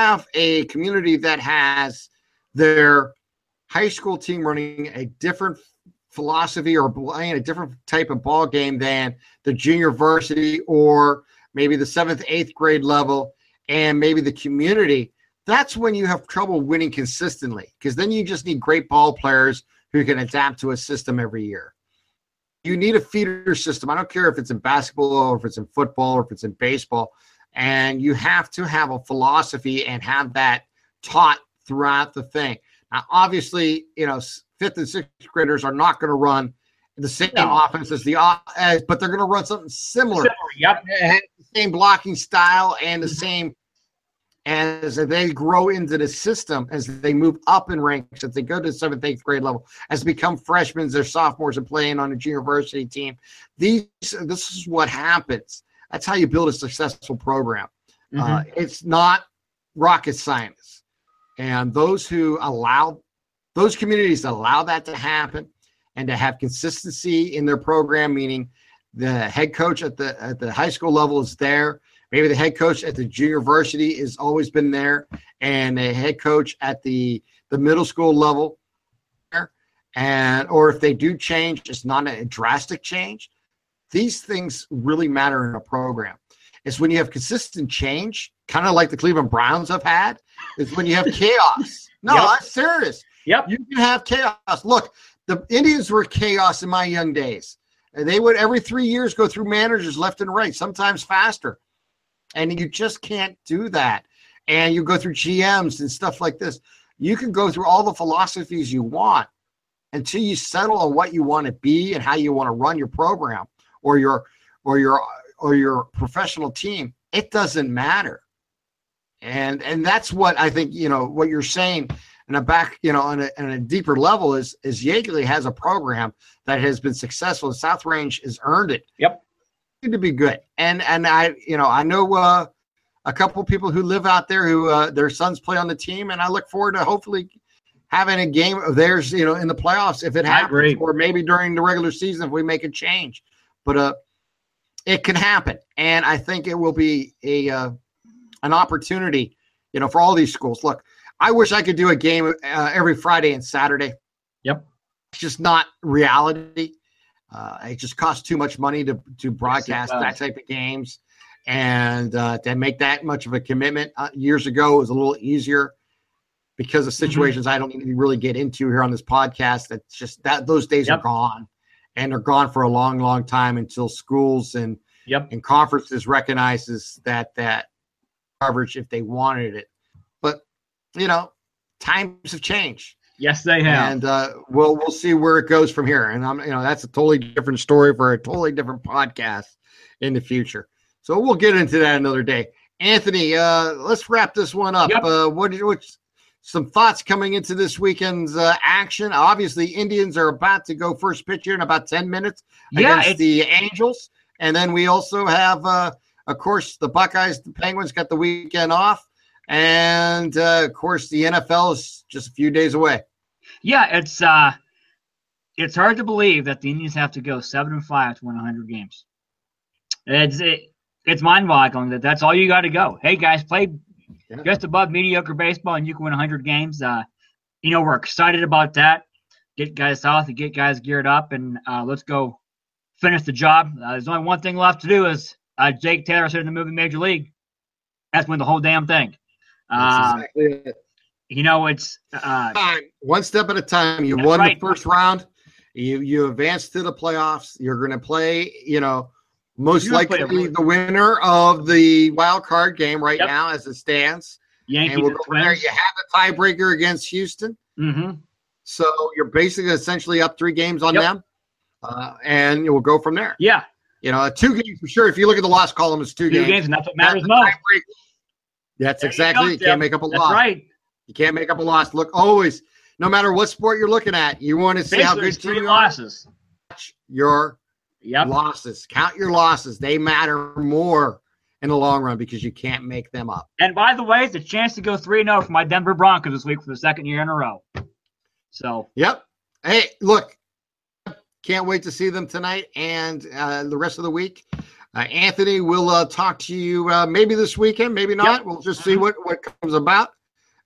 Have a community that has their high school team running a different philosophy or playing a different type of ball game than the junior varsity or maybe the seventh, eighth grade level and maybe the community, that's when you have trouble winning consistently, because then you just need great ball players who can adapt to a system every year. You need a feeder system. I don't care if it's in basketball or if it's in football or if it's in baseball. And you have to have a philosophy and have that taught throughout the thing. Now, obviously, you know, fifth and sixth graders are not going to run the same no. offense as the as, but they're going to run something similar. similar yep, and the same blocking style and the same as they grow into the system, as they move up in ranks, as they go to the seventh, eighth grade level, as become freshmen, they're sophomores and playing on a junior varsity team. These, this is what happens. That's how you build a successful program. Mm-hmm. Uh, it's not rocket science. And those who allow those communities allow that to happen and to have consistency in their program, meaning the head coach at the at the high school level is there. Maybe the head coach at the junior varsity has always been there, and the head coach at the, the middle school level. And or if they do change, it's not a drastic change. These things really matter in a program. It's when you have consistent change, kind of like the Cleveland Browns have had, is when you have chaos. No, yep. I'm serious. Yep. You can have chaos. Look, the Indians were chaos in my young days. They would every three years go through managers left and right, sometimes faster. And you just can't do that. And you go through G Ms and stuff like this. You can go through all the philosophies you want until you settle on what you want to be and how you want to run your program or your or your or your professional team. It doesn't matter. And and that's what I think, you know, what you're saying in a back, you know, on a, on a deeper level is is Yeagley has a program that has been successful. South Range has earned it. Yep. To be good. And and I, you know, I know uh, a couple of people who live out there who uh, their sons play on the team, and I look forward to hopefully having a game of theirs, you know, in the playoffs if it happens, or maybe during the regular season if we make a change. But uh, it can happen, and I think it will be a uh, an opportunity, you know, for all these schools. Look, I wish I could do a game uh, every Friday and Saturday. Yep, it's just not reality. Uh, it just costs too much money to to broadcast yes, that type of games, and uh, to make that much of a commitment. Uh, years ago, it was a little easier because of situations mm-hmm. I don't even really get into here on this podcast. That's just that those days yep. are gone, and they're gone for a long, long time until schools and yep. and conferences recognizes that that coverage if they wanted it. But you know, times have changed. Yes, they have, and uh, we'll we'll see where it goes from here. And I'm, you know, that's a totally different story for a totally different podcast in the future. So we'll get into that another day. Anthony, uh, let's wrap this one up. Yep. Uh, what what's some thoughts coming into this weekend's uh, action? Obviously, Indians are about to go first pitch here in about ten minutes yeah, against the Angels, and then we also have, uh, of course, the Buckeyes. The Penguins got the weekend off. And, uh, of course, the N F L is just a few days away. Yeah, it's uh, it's hard to believe that the Indians have to go seven and five to win one hundred games. It's it, it's mind-boggling that that's all you got to go. Hey, guys, play yeah. just above mediocre baseball and you can win one hundred games. Uh, you know, we're excited about that. Get guys south and get guys geared up, and uh, let's go finish the job. Uh, there's only one thing left to do, is uh, Jake Taylor said in the movie Major League, that's win the whole damn thing. Uh, exactly it. You know, it's uh, one step at a time. You won right. the first round. You you advance to the playoffs. You're going to play, you know, most likely the winner of the wild card game right yep. now as it stands. Yankees and we'll go from there. You have the tiebreaker against Houston. Mm-hmm. So you're basically essentially up three games on yep. them, uh, and we'll go from there. Yeah. You know, two games for sure. If you look at the loss column, it's two, two games. games, and that's what matters most. That's there exactly. You, you can't make up a That's loss. Right. You can't make up a loss. Look, always, no matter what sport you're looking at, you want to see Basically, how good three you losses. Are. Your yep. losses. Count your losses. They matter more in the long run because you can't make them up. And by the way, it's a chance to go three and oh for my Denver Broncos this week for the second year in a row. So. Yep. Hey, look, can't wait to see them tonight and uh, the rest of the week. Uh, Anthony, we'll uh, talk to you uh, maybe this weekend, maybe not. Yep. We'll just see what, what comes about.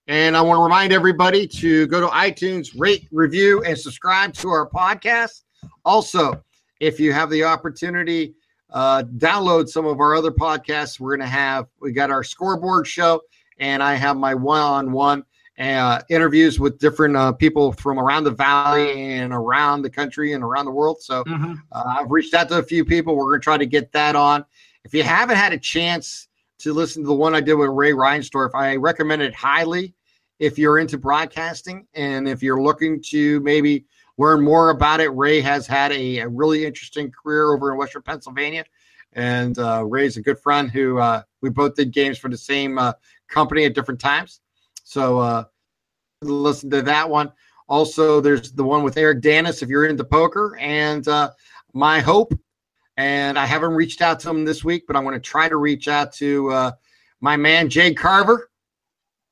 And I want to remind everybody to go to iTunes, rate, review, and subscribe to our podcast. Also, if you have the opportunity, uh, download some of our other podcasts. We're going to have – we got our scoreboard show, and I have my one-on-one uh, interviews with different uh, people from around the valley and around the country and around the world. So mm-hmm. uh, I've reached out to a few people. We're going to try to get that on. If you haven't had a chance to listen to the one I did with Ray Reinsdorf, I recommend it highly if you're into broadcasting and if you're looking to maybe learn more about it. Ray has had a, a really interesting career over in Western Pennsylvania, and uh, Ray's a good friend who uh, we both did games for the same uh, company at different times. So uh, listen to that one. Also, there's the one with Eric Danis if you're into poker. And uh, my hope, and I haven't reached out to him this week, but I'm going to try to reach out to uh, my man Jay Carver,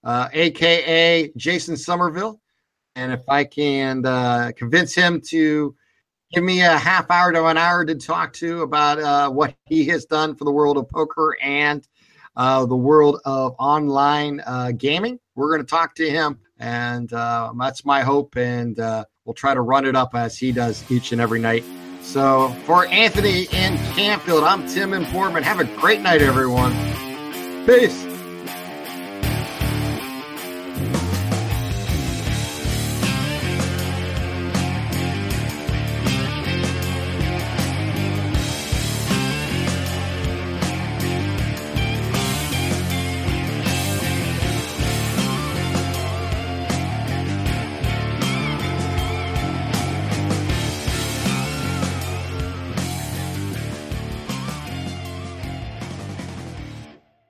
uh, a k a. Jason Somerville. And if I can uh, convince him to give me a half hour to an hour to talk to about uh, what he has done for the world of poker and uh, the world of online uh, gaming. We're going to talk to him, and uh, that's my hope, and uh, we'll try to run it up as he does each and every night. So for Anthony in Campfield, I'm Tim in Boardman. Have a great night, everyone. Peace.